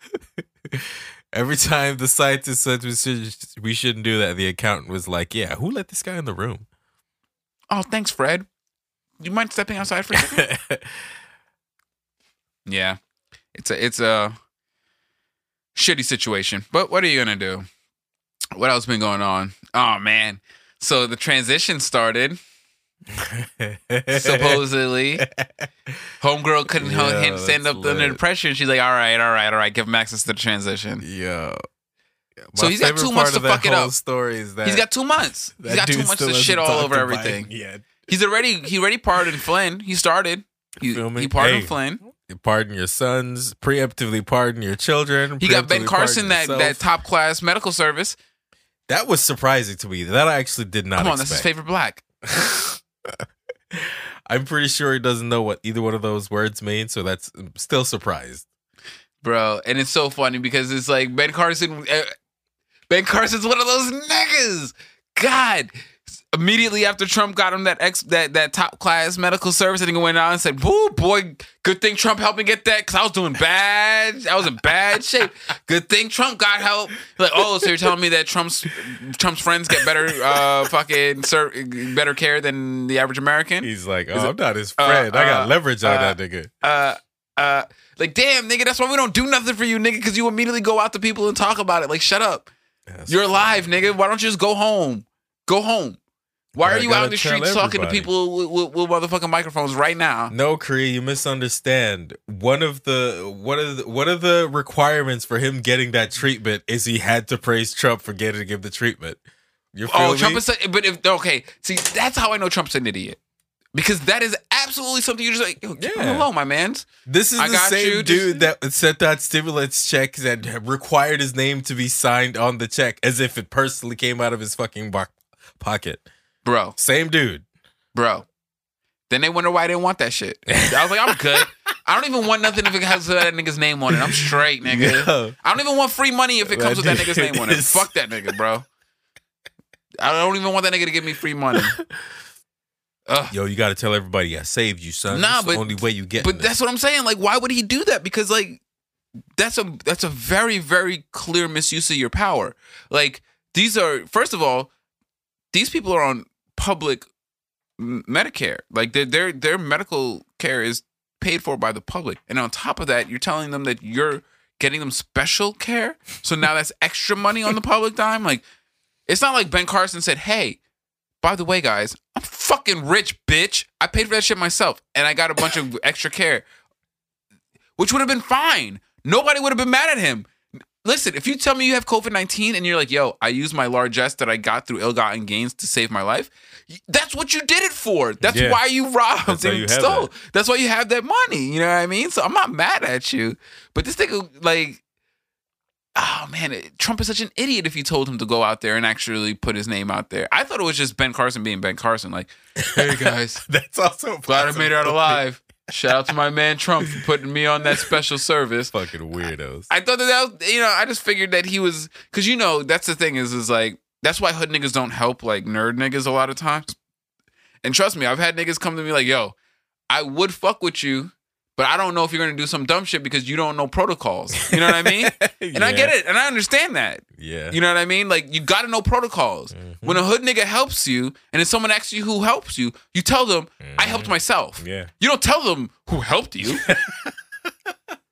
Every time the scientist said we, should, we shouldn't do that, the accountant was like, yeah, who let this guy in the room? Oh, thanks, Fred. You mind stepping outside for a second? Yeah. It's a, it's a shitty situation, but what are you going to do? What else been going on? Oh, man. So the transition started. Supposedly. Homegirl couldn't Yo, stand up lit. under the pressure. She's like, all right, all right, all right. Give him access to the transition. Yeah. So he's got two months to fuck it up. Story is that he's got two months. He's got two months to shit all over everything. Yet. He's already, he already pardoned Flynn. He started. He, he pardoned hey. Flynn. Pardon your sons, preemptively pardon your children. He got Ben Carson that, that top class medical service. That was surprising to me. That I actually did not expect. Come on, that's his favorite black. I'm pretty sure he doesn't know what either one of those words mean, so that's I'm still surprised. Bro, and it's so funny because it's like Ben Carson, Ben Carson's one of those niggas. God. Immediately after Trump got him that ex that, that top class medical service, and he went out and said, "Woo, boy, good thing Trump helped me get that because I was doing bad. I was in bad shape. Good thing Trump got help." Like, oh, so you're telling me that Trump's Trump's friends get better uh, fucking ser- better care than the average American? He's like, "Oh, I'm not his friend. Uh, I got uh, leverage on uh, that nigga." Uh, uh, like, damn, nigga, that's why we don't do nothing for you, nigga, because you immediately go out to people and talk about it. Like, shut up. That's you're alive, funny. Nigga. Why don't you just go home? Go home. Why are you out in the streets talking to people with, with, with motherfucking microphones right now? No, Khary, you misunderstand. One of the one of the, one of the requirements for him getting that treatment is he had to praise Trump for getting him the treatment. You feel oh, me? Trump is, but if okay, see, that's how I know Trump's an idiot. Because that is absolutely something you're just like, yo, yeah. hello, my mans. This is I the same you, dude just... that sent out stimulus checks and required his name to be signed on the check as if it personally came out of his fucking bo- pocket. Bro. Same dude. Bro. Then they wonder why they didn't want that shit. I was like, I'm good. I don't even want nothing if it has that nigga's name on it. I'm straight, nigga. Yo. I don't even want free money if it comes that with that nigga's name on it. Is... Fuck that nigga, bro. I don't even want that nigga to give me free money. Ugh. Yo, you got to tell everybody I saved you, son. Nah, that's but, the only way you get. But that's what I'm saying. Like, why would he do that? Because, like, that's a that's a very, very clear misuse of your power. Like, these are, first of all, these people are on public Medicare. Like, their their their medical care is paid for by the public. And on top of that, you're telling them that you're getting them special care. So now that's extra money on the public dime. Like, it's not like Ben Carson said, hey, by the way, guys, I'm fucking rich, bitch. I paid for that shit myself, and I got a bunch of extra care, which would have been fine. Nobody would have been mad at him. Listen, if you tell me you have COVID nineteen and you're like, yo, I used my largesse that I got through ill-gotten gains to save my life, that's what you did it for. That's yeah. why you robbed that's and you stole. That. That's why you have that money. You know what I mean? So I'm not mad at you. But this thing, like... Oh, man, Trump is such an idiot if you told him to go out there and actually put his name out there. I thought it was just Ben Carson being Ben Carson. Like, hey, guys. That's also glad I made it out alive. Shout out to my man Trump for putting me on that special service. Fucking weirdos. I, I thought that, that was, you know, I just figured that he was, because, you know, that's the thing is, is like, that's why hood niggas don't help, like, nerd niggas a lot of times. And trust me, I've had niggas come to me like, yo, I would fuck with you, but I don't know if you're going to do some dumb shit because you don't know protocols. You know what I mean? And yeah. I get it. And I understand that. Yeah. You know what I mean? Like, you got to know protocols. Mm-hmm. When a hood nigga helps you, and if someone asks you who helps you, you tell them, mm-hmm. I helped myself. Yeah. You don't tell them who helped you.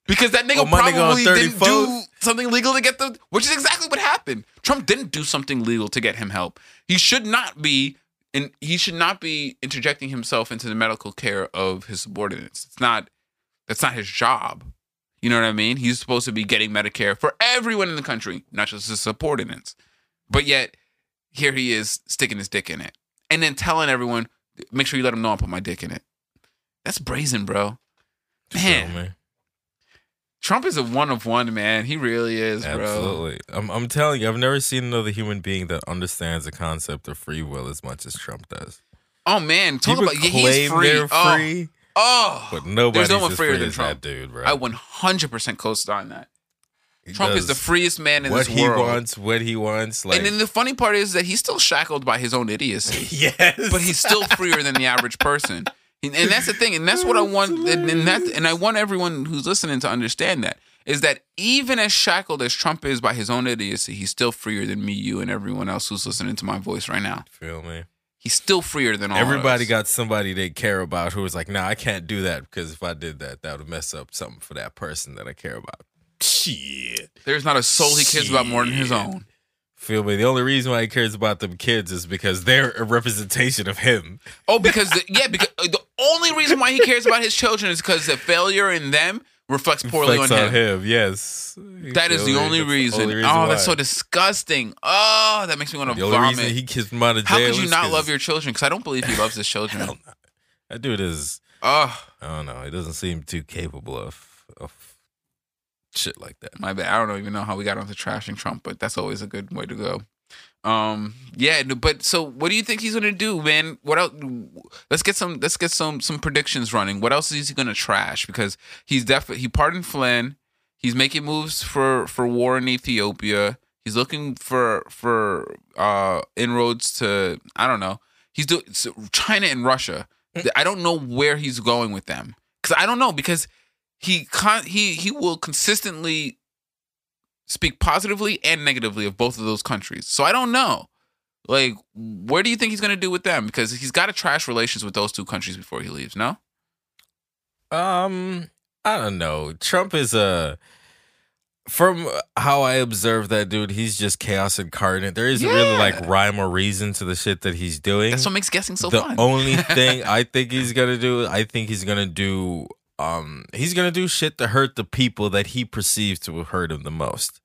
Because that nigga well, probably nigga didn't do something legal to get the... Which is exactly what happened. Trump didn't do something legal to get him help. He should not be... And he should not be interjecting himself into the medical care of his subordinates. It's not... That's not his job. You know what I mean? He's supposed to be getting Medicare for everyone in the country, not just his subordinates. But yet, here he is sticking his dick in it. And then telling everyone, make sure you let him know I put my dick in it. That's brazen, bro. Man. So, man. Trump is a one of one, man. He really is, Absolutely. bro. Absolutely. I'm, I'm telling you, I've never seen another human being that understands the concept of free will as much as Trump does. Oh, man. Talk People about yeah, he's free. They're free. Oh. Oh, but nobody's there's no one freer than Trump, dude, bro. I one hundred percent co-sign that. He Trump is the freest man in this world. What he wants, what he wants. Like... And then the funny part is that he's still shackled by his own idiocy. Yes. But he's still freer than the average person. And, and that's the thing. And that's what I want. And, and, that, and I want everyone who's listening to understand that, is that even as shackled as Trump is by his own idiocy, he's still freer than me, you, and everyone else who's listening to my voice right now. Feel me? He's still freer than all of us. Everybody got somebody they care about who was like, nah, I can't do that because if I did that, that would mess up something for that person that I care about. Shit. There's not a soul he cares Shit. about more than his own. Feel me? The only reason why he cares about them kids is because they're a representation of him. Oh, because, the, yeah, because the only reason why he cares about his children is because the failure in them reflects poorly reflects on, on him. him. Yes. That is the only reason. Only reason. Oh, why. That's so disgusting. Oh, that makes me want to vomit. Reason he kissed him out of jail. How could you not love your children? Because I don't believe he loves his children. Hell no. That dude is. Oh. I don't know. He doesn't seem too capable of, of shit like that. My bad. I don't even know how we got onto trashing Trump, but that's always a good way to go. Um. Yeah. But so, what do you think he's gonna do, man? What else? Let's get some. Let's get some. Some predictions running. What else is he gonna trash? Because he's definitely he pardoned Flynn. He's making moves for, for war in Ethiopia. He's looking for for uh inroads to I don't know. He's doing so China and Russia. I don't know where he's going with them because I don't know because he con- he he will consistently speak positively and negatively of both of those countries. So I don't know. Like, where do you think he's going to do with them? Because he's got to trash relations with those two countries before he leaves, no? Um, I don't know. Trump is a... From how I observe that dude, he's just chaos incarnate. There isn't yeah. really, like, rhyme or reason to the shit that he's doing. That's what makes guessing so the fun. The only thing I think he's going to do, I think he's going to do... Um, he's gonna do shit to hurt the people that he perceives to hurt him the most.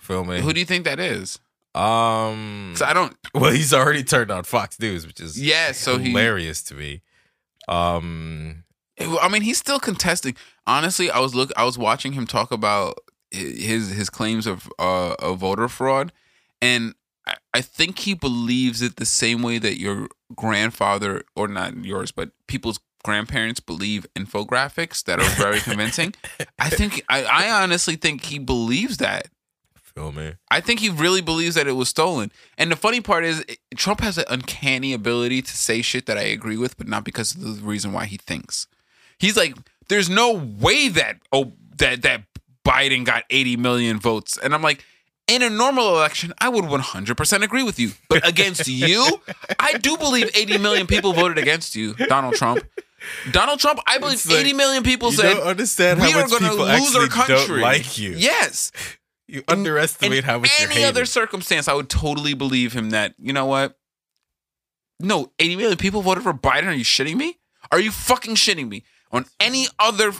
Feel me? Who do you think that is? Um, so I don't. Well, he's already turned on Fox News, which is yeah, so hilarious he... to me. Um, I mean, he's still contesting. Honestly, I was look, I was watching him talk about his his claims of uh, of voter fraud, and I, I think he believes it the same way that your grandfather, or not yours, but people's grandparents believe infographics that are very convincing. I think I, I honestly think he believes that. Feel me? I think he really believes that it was stolen. And the funny part is, it, Trump has an uncanny ability to say shit that I agree with, but not because of the reason why he thinks. He's like, "There's no way that oh that that Biden got eighty million votes," and I'm like, in a normal election, I would one hundred percent agree with you. But against you, I do believe eighty million people voted against you, Donald Trump. Donald Trump, I believe like, eighty million people said, don't understand how we much are going to lose our country. Don't like you. Yes. You underestimate in, how much you're hated. In any other circumstance, I would totally believe him that, you know what? No, eighty million people voted for Biden. Are you shitting me? Are you fucking shitting me? On any other,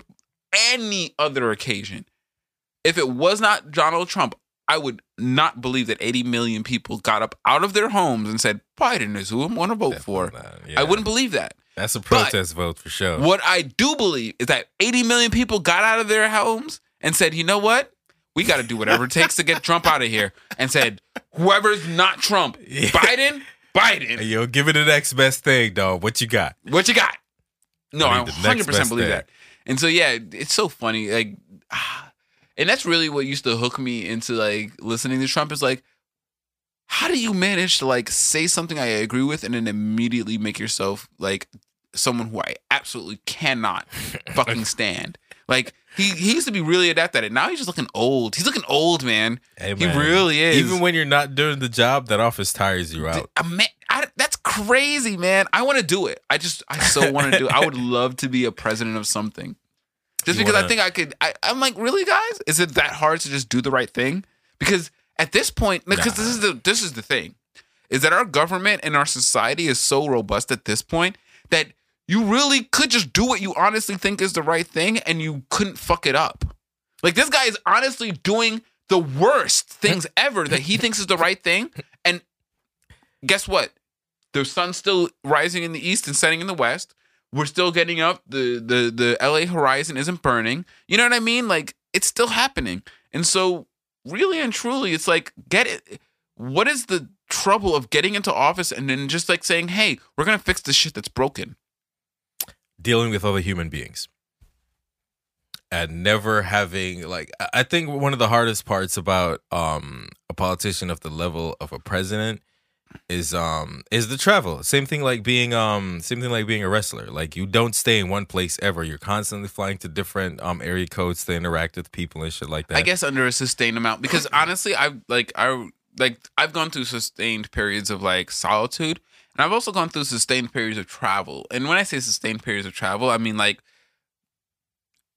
any other occasion, if it was not Donald Trump, I would not believe that eighty million people got up out of their homes and said, Biden is who I want to vote Definitely for. Not, yeah. I wouldn't believe that. That's a protest but vote for sure. What I do believe is that eighty million people got out of their homes and said, you know what? We got to do whatever it takes to get Trump out of here. And said, whoever's not Trump, yeah. Biden, Biden. Hey, yo, give it the next best thing, dog. What you got? What you got? No, I, I one hundred percent believe thing. That. And so, yeah, it's so funny. Like, ah. And that's really what used to hook me into like listening to Trump is like, how do you manage to like say something I agree with and then immediately make yourself like someone who I absolutely cannot fucking stand? Like he, he used to be really adept at it. Now he's just looking old. He's looking old, man. Hey, man. He really is. Even when you're not doing the job, that office tires you out. I, man, I, that's crazy, man. I want to do it. I just, I so want to do it. I would love to be a president of something. Just you because wanna... I think I could, I, I'm like, really, guys? Is it that hard to just do the right thing? Because at this point, because nah. this is the this is the thing, is that our government and our society is so robust at this point that you really could just do what you honestly think is the right thing, and you couldn't fuck it up. Like this guy is honestly doing the worst things ever that he thinks is the right thing, and guess what? The sun's still rising in the east and setting in the west. We're still getting up. The, the the L A horizon isn't burning. You know what I mean? Like, it's still happening. And so, really and truly, it's like, get it. What is the trouble of getting into office and then just, like, saying, hey, we're going to fix the shit that's broken? Dealing with other human beings. And never having, like, I think one of the hardest parts about um, a politician of the level of a president is um is the travel. Same thing like being um same thing like being a wrestler. Like you don't stay in one place ever. You're constantly flying to different um area codes to interact with people and shit like that. I guess under a sustained amount, because honestly, I've like I like I've gone through sustained periods of like solitude, and I've also gone through sustained periods of travel. And when I say sustained periods of travel, I mean like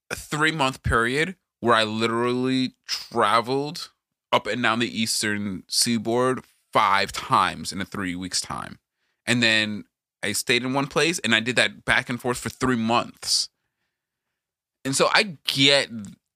a three month period where I literally traveled up and down the eastern seaboard five times in a three weeks time. And then I stayed in one place and I did that back and forth for three months. And so I get,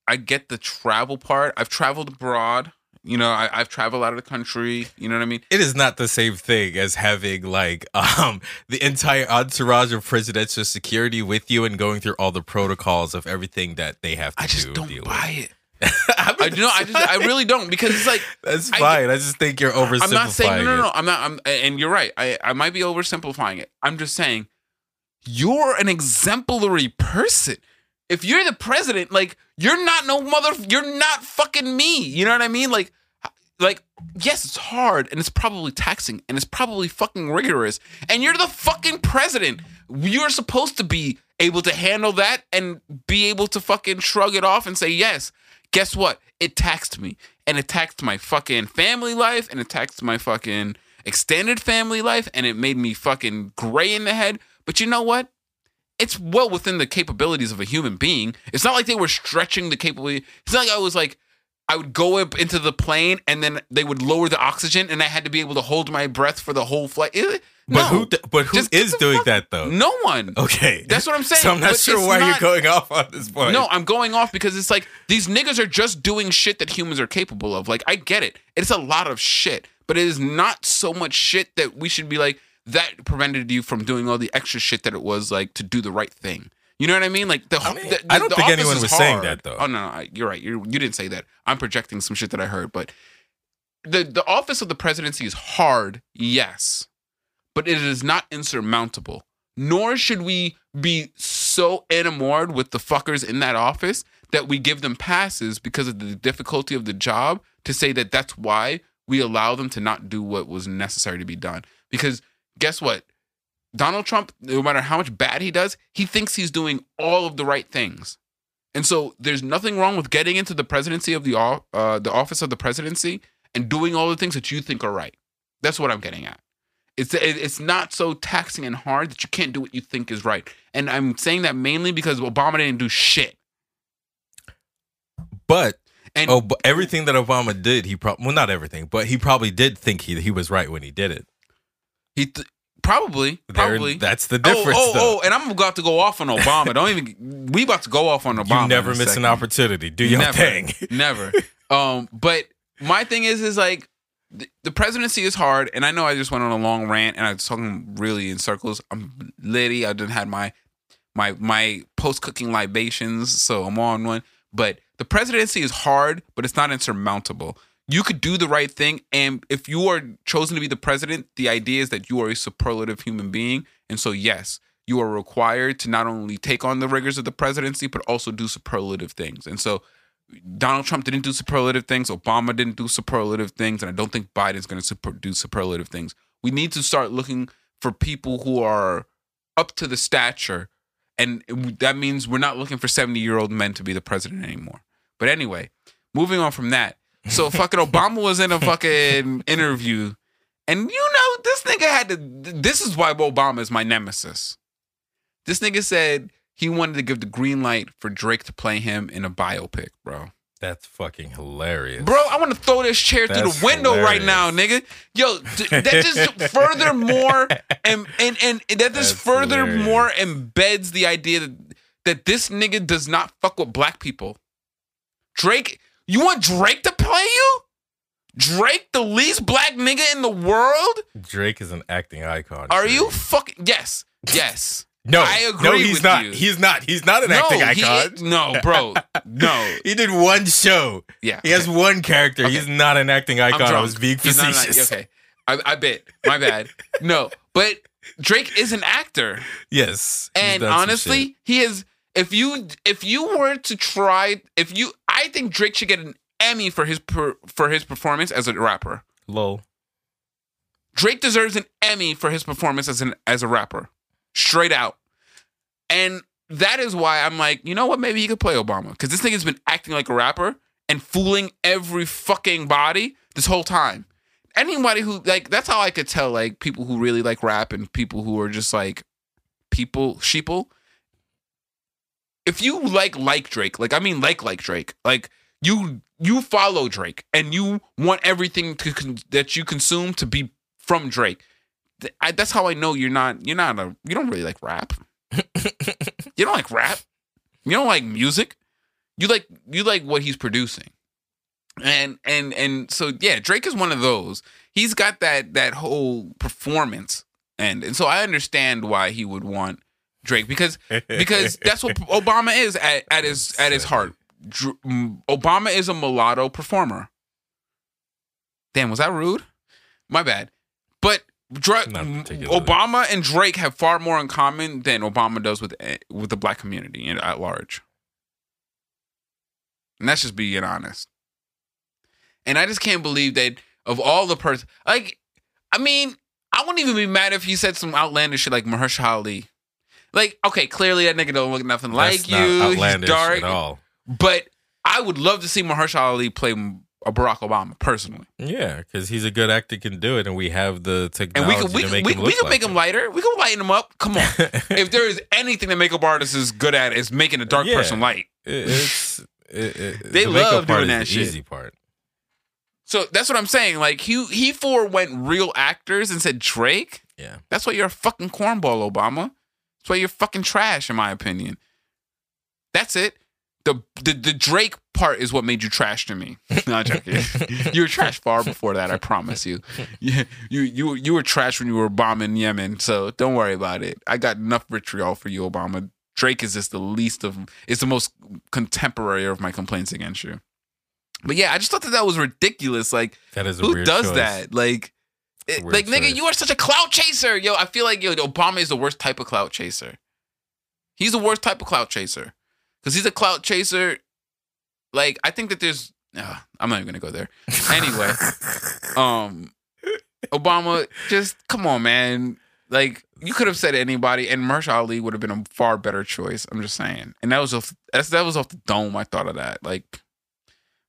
I get the travel part. I've traveled abroad. You know, I, I've traveled out of the country. You know what I mean? It is not the same thing as having like um, the entire entourage of presidential security with you and going through all the protocols of everything that they have to do. I just do don't deal buy with. It. I, mean, I do not, I just I really don't because it's like that's fine. I, I just think you're oversimplifying. I'm not saying no, no, no. I'm not. I'm, and you're right. I, I might be oversimplifying it. I'm just saying you're an exemplary person. If you're the president, like you're not no mother. You're not fucking me. You know what I mean? Like, like yes, it's hard and it's probably taxing and it's probably fucking rigorous. And you're the fucking president. You're supposed to be able to handle that and be able to fucking shrug it off and say yes. Guess what? It taxed me. And it taxed my fucking family life. And it taxed my fucking extended family life. And it made me fucking gray in the head. But you know what? It's well within the capabilities of a human being. It's not like they were stretching the capability. It's not like I was like, I would go up into the plane and then they would lower the oxygen and I had to be able to hold my breath for the whole flight. It, But no, who th- but who is doing fuck- that, though? No one. Okay. That's what I'm saying. So I'm not but sure why not- you're going off on this point. No, I'm going off because it's like these niggas are just doing shit that humans are capable of. Like, I get it. It's a lot of shit. But it is not so much shit that we should be like, that prevented you from doing all the extra shit that it was like to do the right thing. You know what I mean? Like the, I mean, the, the I don't the think anyone was hard. saying that though. Oh no, no you're right. You're, you didn't say that. I'm projecting some shit that I heard, but the the office of the presidency is hard, yes, but it is not insurmountable. Nor should we be so enamored with the fuckers in that office that we give them passes because of the difficulty of the job to say that that's why we allow them to not do what was necessary to be done. Because guess what? Donald Trump, no matter how much bad he does, he thinks he's doing all of the right things. And so there's nothing wrong with getting into the presidency of the uh, the office of the presidency and doing all the things that you think are right. That's what I'm getting at. It's it's not so taxing and hard that you can't do what you think is right. And I'm saying that mainly because Obama didn't do shit. But and oh, but everything that Obama did, he probably, well, not everything, but he probably did think he he was right when he did it. He th- probably, probably. There, that's the difference. Oh, oh, though. oh, and I'm about to go off on Obama. Don't even. We about to go off on Obama. You never miss second. an opportunity. Do your never, thing. Never. Um, but my thing is, is like. The presidency is hard, and I know I just went on a long rant, and I was talking really in circles. I'm litty. I didn't have my my my post-cooking libations, so I'm on one. But the presidency is hard, but it's not insurmountable. You could do the right thing, and if you are chosen to be the president, the idea is that you are a superlative human being, and so yes, you are required to not only take on the rigors of the presidency, but also do superlative things. And so Donald Trump didn't do superlative things. Obama didn't do superlative things. And I don't think Biden's going to super- do superlative things. We need to start looking for people who are up to the stature. And that means we're not looking for seventy-year-old men to be the president anymore. But anyway, moving on from that. So fucking Obama was in a fucking interview. And you know, this nigga had to... This is why Obama is my nemesis. This nigga said... He wanted to give the green light for Drake to play him in a biopic, bro. That's fucking hilarious. Bro, I want to throw this chair That's through the window hilarious. right now, nigga. Yo, that just furthermore and and and that just furthermore embeds the idea that, that this nigga does not fuck with black people. Drake, you want Drake to play you? Drake, the least black nigga in the world? Drake is an acting icon. Are dude. you fucking Yes. Yes. No, I agree no, he's with not. You. He's not. He's not an no, acting icon. He, no, bro. No. He did one show. Yeah. He has okay. one character. Okay. He's not an acting icon. I was being he's facetious. Not an, okay. I, I bet. My bad. No, but Drake is an actor. Yes. And honestly, he is. If you if you were to try, if you, I think Drake should get an Emmy for his per, for his performance as a rapper. Lol. Drake deserves an Emmy for his performance as an as a rapper. Straight out. And that is why I'm like, you know what? Maybe he could play Obama. Because this nigga's been acting like a rapper and fooling every fucking body this whole time. Anybody who, like, that's how I could tell, like, people who really like rap and people who are just, like, people, sheeple. If you like, like Drake, like, I mean, like, like Drake, like, you you follow Drake and you want everything to con- that you consume to be from Drake. I, that's how I know you're not you're not a you don't really like rap. You don't like rap. You don't like music. You like you like what he's producing. And and and so yeah, Drake is one of those. He's got that that whole performance and and so I understand why he would want Drake because because that's what Obama is at, at his at his heart. Dr- Obama is a mulatto performer. Damn, was that rude? My bad. But Dra- Obama and Drake have far more in common than Obama does with with the black community and at large. And that's just being honest. And I just can't believe that of all the person, like, I mean, I wouldn't even be mad if he said some outlandish shit like Mahershala Ali. Like, okay, clearly that nigga don't look nothing that's like not you. Outlandish He's dark at all. But I would love to see Mahershala Ali play Or Barack Obama, personally. Yeah, because he's a good actor, can do it, and we have the technology and we can, we, to make we, him look we can like make him lighter. It. We can lighten him up. Come on. If there is anything that makeup artist is good at, it's making a dark yeah, person light. It, it's, it, it, they the love doing that shit. Easy part. So that's what I'm saying. Like he he forewent real actors and said Drake. Yeah, that's why you're a fucking cornball, Obama. That's why you're fucking trash, in my opinion. That's it. The the, the Drake part is what made you trash to me. No, I'm joking. You were trash far before that, I promise you. You, you, you, you were trash when you were bombing Yemen, so don't worry about it. I got enough vitriol for you, Obama. Drake is just the least of, it's the most contemporary of my complaints against you. But yeah, I just thought that that was ridiculous. Like, that is a who weird does choice. That? Like, it, like choice. Nigga, you are such a clout chaser. Yo, I feel like yo, Obama is the worst type of clout chaser. He's the worst type of clout chaser. Because he's a clout chaser. Like, I think that there's... Uh, I'm not even going to go there. Anyway. um, Obama, just... Come on, man. Like, you could have said anybody, and Mahershala Ali would have been a far better choice. I'm just saying. And that was off, that's, that was off the dome, I thought of that. Like,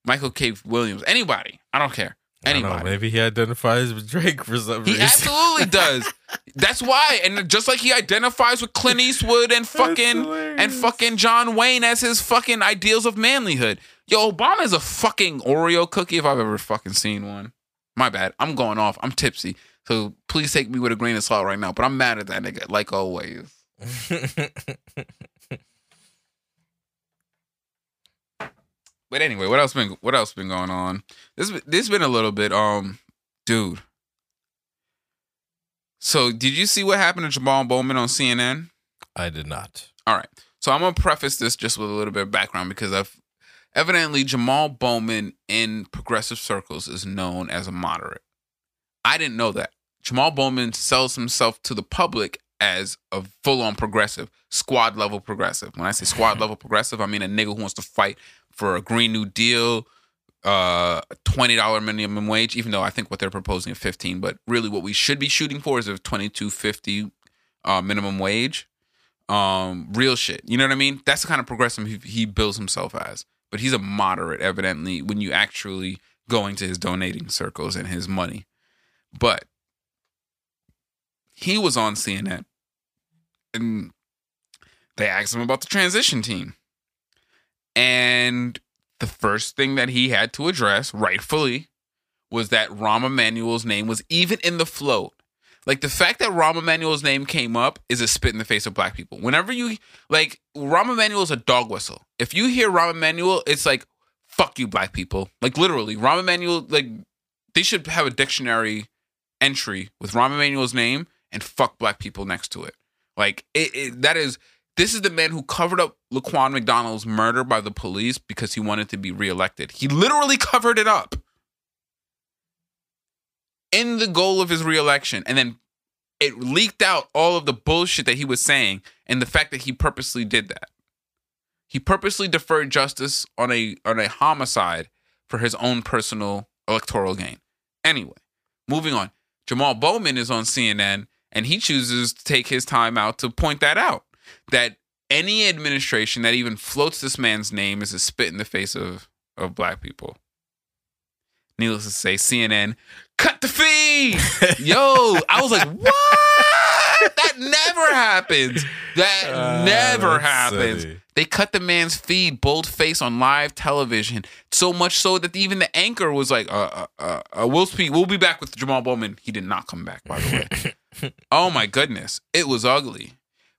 Michael K. Williams. Anybody. I don't care. Anybody. I don't know, maybe he identifies with Drake for some reason. He absolutely does. That's why. And just like he identifies with Clint Eastwood and fucking and fucking John Wayne as his fucking ideals of manlyhood. Yo, Obama is a fucking Oreo cookie if I've ever fucking seen one. My bad. I'm going off. I'm tipsy. So please take me with a grain of salt right now. But I'm mad at that nigga, like always. But anyway, what else been what else been going on? This this been a little bit, um, dude. So did you see what happened to Jamal Bowman on C N N? I did not. All right, so I'm gonna preface this just with a little bit of background because I've evidently Jamal Bowman in progressive circles is known as a moderate. I didn't know that. Jamal Bowman sells himself to the public as a full-on progressive, squad-level progressive. When I say squad-level progressive, I mean a nigga who wants to fight for a Green New Deal, uh, twenty dollars minimum wage, even though I think what they're proposing is fifteen dollars. But really what we should be shooting for is a twenty-two fifty uh, minimum wage. Um, real shit. You know what I mean? That's the kind of progressive he, he bills himself as. But he's a moderate, evidently, when you actually go into his donating circles and his money. But he was on C N N. And they asked him about the transition team. And the first thing that he had to address, rightfully, was that Rahm Emanuel's name was even in the float. Like, the fact that Rahm Emanuel's name came up is a spit in the face of black people. Whenever you, like, Rahm Emanuel's a dog whistle. If you hear Rahm Emanuel, it's like, fuck you, black people. Like, literally, Rahm Emanuel, like, they should have a dictionary entry with Rahm Emanuel's name and fuck black people next to it. Like, it, it that is... This is the man who covered up Laquan McDonald's murder by the police because he wanted to be reelected. He literally covered it up in the goal of his reelection. And then it leaked out all of the bullshit that he was saying and the fact that he purposely did that. He purposely deferred justice on a on a homicide for his own personal electoral gain. Anyway, moving on. Jamal Bowman is on C N N, and he chooses to take his time out to point that out. That any administration that even floats this man's name is a spit in the face of, of black people. Needless to say, C N N, cut the feed! Yo, I was like, what? That never happens. That uh, never happens. Silly. They cut the man's feed, bold face, on live television. So much so that even the anchor was like, uh, uh, uh, we'll, speak, we'll be back with Jamal Bowman. He did not come back, by the way. Oh my goodness. It was ugly.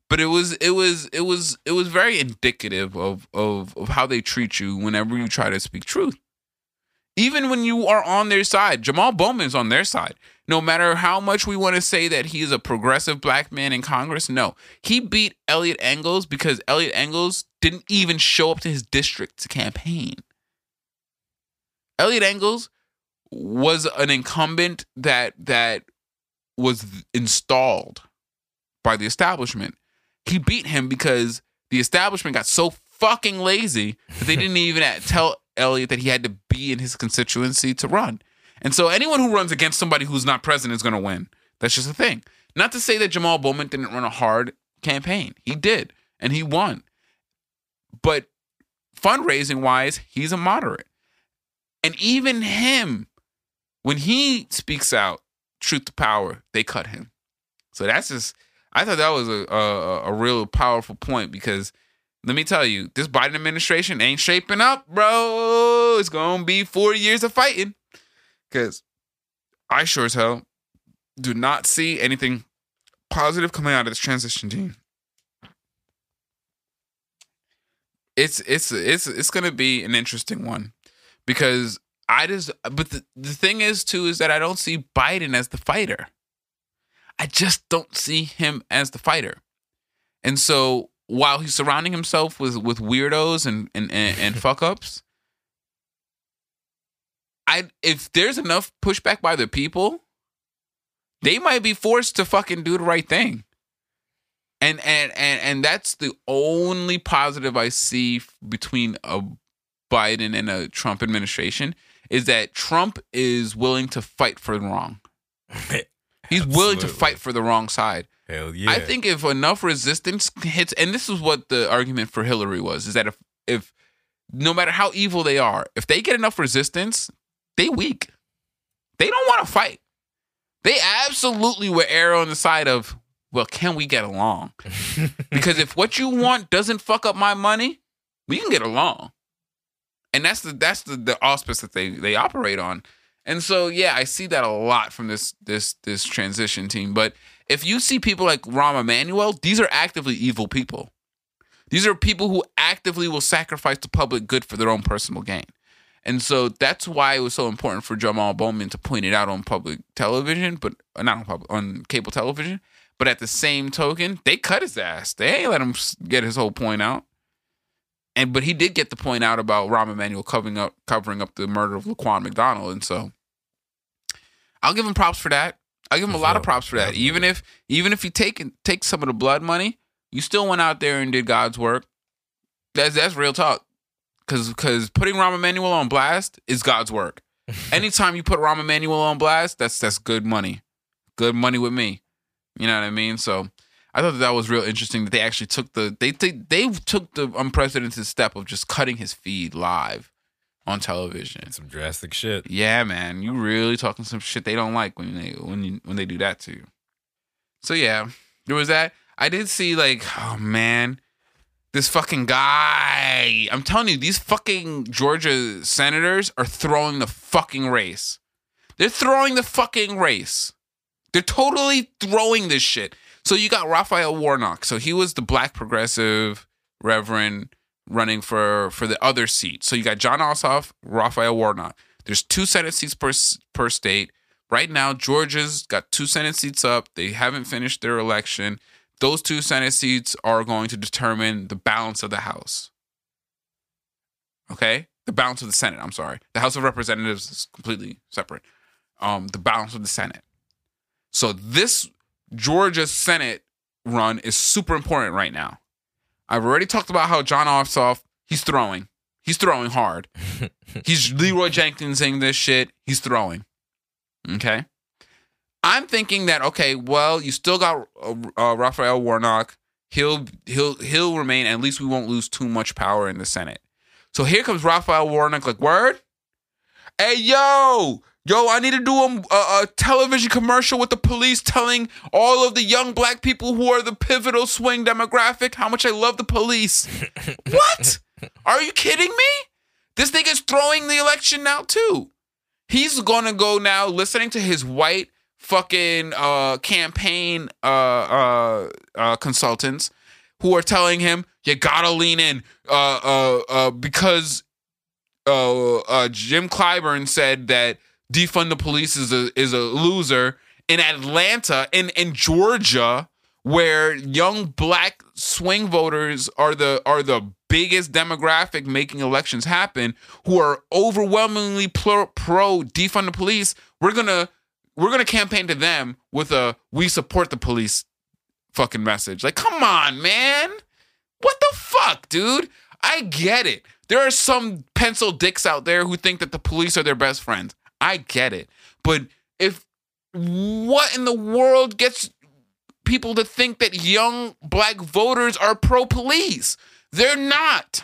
But it was it was it was it was very indicative of, of of how they treat you whenever you try to speak truth. Even when you are on their side, Jamal Bowman's on their side. No matter how much we want to say that he is a progressive black man in Congress, no. He beat Eliot Engels because Eliot Engels didn't even show up to his district to campaign. Eliot Engels was an incumbent that that was installed by the establishment. He beat him because the establishment got so fucking lazy that they didn't even tell Eliot that he had to be in his constituency to run. And so anyone who runs against somebody who's not present is going to win. That's just a thing. Not to say that Jamal Bowman didn't run a hard campaign. He did, and he won. But fundraising-wise, he's a moderate. And even him, when he speaks out, truth to power, they cut him. So that's just... I thought that was a, a a real powerful point because let me tell you, this Biden administration ain't shaping up, bro. It's going to be four years of fighting because I sure as hell do not see anything positive coming out of this transition team. it's it's it's it's gonna be an interesting one, because I just but the, the thing is too is that I don't see Biden as the fighter. I just don't see him as the fighter. And so while he's surrounding himself with, with weirdos and and, and, and fuck ups, I if there's enough pushback by the people, they might be forced to fucking do the right thing. And and and and that's the only positive I see between a Biden and a Trump administration, is that Trump is willing to fight for the wrong. He's Absolutely. willing to fight for the wrong side. Hell yeah. I think if enough resistance hits, and this is what the argument for Hillary was, is that if, if no matter how evil they are, if they get enough resistance, they weak. They don't want to fight. They absolutely were err on the side of, well, can we get along? Because if what you want doesn't fuck up my money, we can get along. And that's the that's the, the auspice that they, they operate on. And so, yeah, I see that a lot from this this this transition team. But if you see people like Rahm Emanuel, these are actively evil people. These are people who actively will sacrifice the public good for their own personal gain. And so that's why it was so important for Jamal Bowman to point it out on public television, but not on public, on cable television. But at the same token, they cut his ass. They ain't let him get his whole point out. And but he did get the point out about Rahm Emanuel covering up covering up the murder of Laquan McDonald. And so I'll give him props for that. I'll give him a lot of props for that. Even if even if you take take some of the blood money, you still went out there and did God's work. That's that's real talk. Cause cause putting Rahm Emanuel on blast is God's work. Anytime you put Rahm Emanuel on blast, that's that's good money. Good money with me. You know what I mean? So I thought that, that was real interesting that they actually took the they they, they took the unprecedented step of just cutting his feed live on television. Some drastic shit. Yeah, man, you really talking some shit they don't like when they when you, when they do that to you. So yeah, there was that. I did see like, oh man, this fucking guy. I'm telling you, these fucking Georgia senators are throwing the fucking race. They're throwing the fucking race. They're totally throwing this shit. So you got Raphael Warnock. So he was the black progressive reverend running for, for the other seat. So you got John Ossoff, Raphael Warnock. There's two Senate seats per per state. Right now, Georgia's got two Senate seats up. They haven't finished their election. Those two Senate seats are going to determine the balance of the House. Okay? The balance of the Senate, I'm sorry. The House of Representatives is completely separate. Um, the balance of the Senate. So this Georgia Senate run is super important right now. I've already talked about how John Ossoff, he's throwing. He's throwing hard. He's Leroy Jenkinsing this shit. He's throwing. Okay? I'm thinking that, okay, well, you still got uh, uh, Raphael Warnock. He'll he'll he'll remain. At least we won't lose too much power in the Senate. So here comes Raphael Warnock like, word? Hey, yo! Yo, I need to do a, a, a television commercial with the police telling all of the young black people who are the pivotal swing demographic how much I love the police. What? Are you kidding me? This thing is throwing the election now, too. He's going to go now listening to his white fucking uh, campaign uh, uh, uh, consultants who are telling him, you got to lean in uh, uh, uh, because uh, uh, Jim Clyburn said that defund the police is a is a loser in Atlanta and in, in Georgia, where young black swing voters are the are the biggest demographic making elections happen, who are overwhelmingly pro, pro defund the police. We're gonna we're gonna campaign to them with a we support the police fucking message. Like, come on, man, what the fuck, dude? I get it. There are some pencil dicks out there who think that the police are their best friends. I get it. But if what in the world gets people to think that young black voters are pro-police? They're not.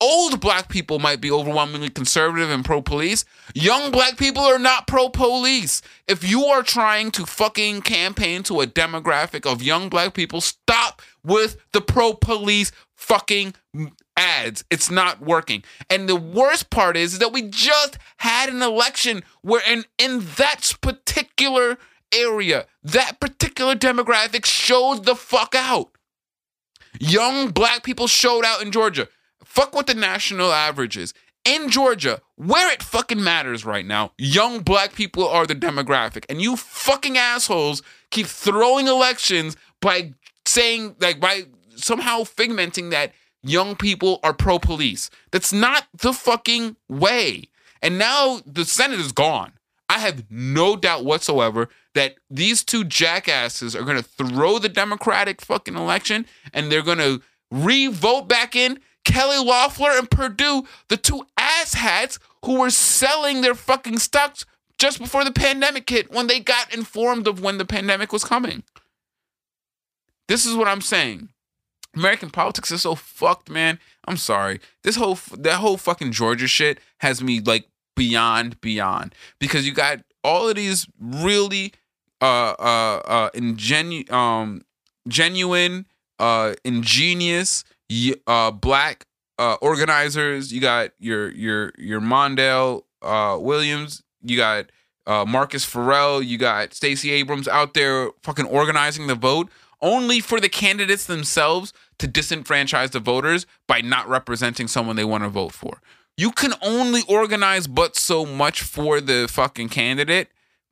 Old black people might be overwhelmingly conservative and pro-police. Young black people are not pro-police. If you are trying to fucking campaign to a demographic of young black people, stop with the pro-police fucking ads. It's not working. And the worst part is, is that we just had an election where in, in that particular area, that particular demographic showed the fuck out. Young black people showed out in Georgia. Fuck what the national average is. In Georgia, where it fucking matters right now, young black people are the demographic. And you fucking assholes keep throwing elections by saying, like, by somehow figmenting that young people are pro-police. That's not the fucking way. And now the Senate is gone. I have no doubt whatsoever that these two jackasses are going to throw the Democratic fucking election, and they're going to re-vote back in Kelly Loeffler and Perdue, the two asshats who were selling their fucking stocks just before the pandemic hit when they got informed of when the pandemic was coming. This is what I'm saying. American politics is so fucked, man. I'm sorry. This whole, that whole fucking Georgia shit has me like beyond, beyond. Because you got all of these really uh, uh, uh, ingenu- um, genuine, uh, ingenious uh, black uh, organizers. You got your your your Mondale uh, Williams. You got uh, Marcus Farrell. You got Stacey Abrams out there fucking organizing the vote, only for the candidates themselves to disenfranchise the voters by not representing someone they want to vote for. You can only organize but so much for the fucking candidate,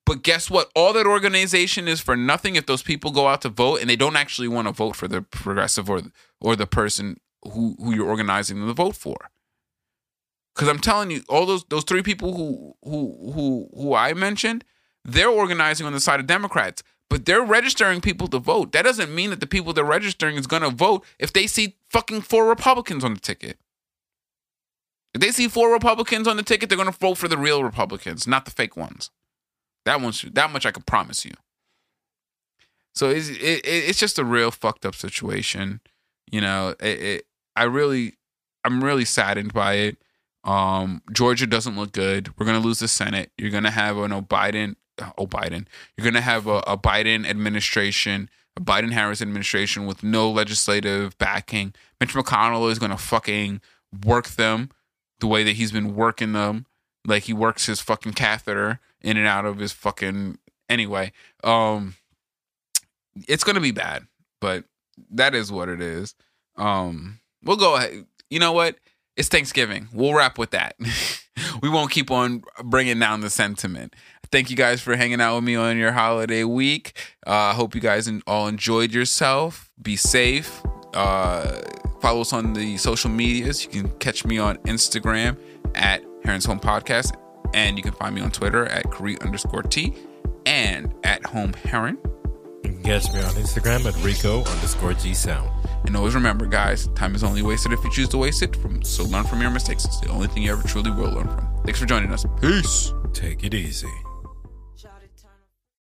but guess what? All that organization is for nothing if those people go out to vote and they don't actually want to vote for the progressive or or the person who, who you're organizing them to vote for. Because I'm telling you, all those those three people who who who who I mentioned, they're organizing on the side of Democrats. But they're registering people to vote. That doesn't mean that the people they're registering is going to vote if they see fucking four Republicans on the ticket. If they see four Republicans on the ticket, they're going to vote for the real Republicans, not the fake ones. That one's, that much I can promise you. So it's, it, it's just a real fucked up situation. You know, it, it, I really, I'm really saddened by it. Um, Georgia doesn't look good. We're going to lose the Senate. You're going to have an Biden... Oh, Biden. You're going to have a, a Biden administration, a Biden-Harris administration with no legislative backing. Mitch McConnell is going to fucking work them the way that he's been working them. Like he works his fucking catheter in and out of his fucking... Anyway, um, it's going to be bad, but that is what it is. Um, we'll go ahead. You know what? It's Thanksgiving. We'll wrap with that. We won't keep on bringing down the sentiment. Thank you guys for hanging out with me on your holiday week. I uh, hope you guys all enjoyed yourself. Be safe. Uh, follow us on the social medias. You can catch me on Instagram at Heron's Home Podcast. And you can find me on Twitter at Khary underscore T and at Home Heron. You can catch me on Instagram at Rico underscore G Sound. And always remember, guys, time is only wasted if you choose to waste it. From, so learn from your mistakes. It's the only thing you ever truly will learn from. Thanks for joining us. Peace. Take it easy.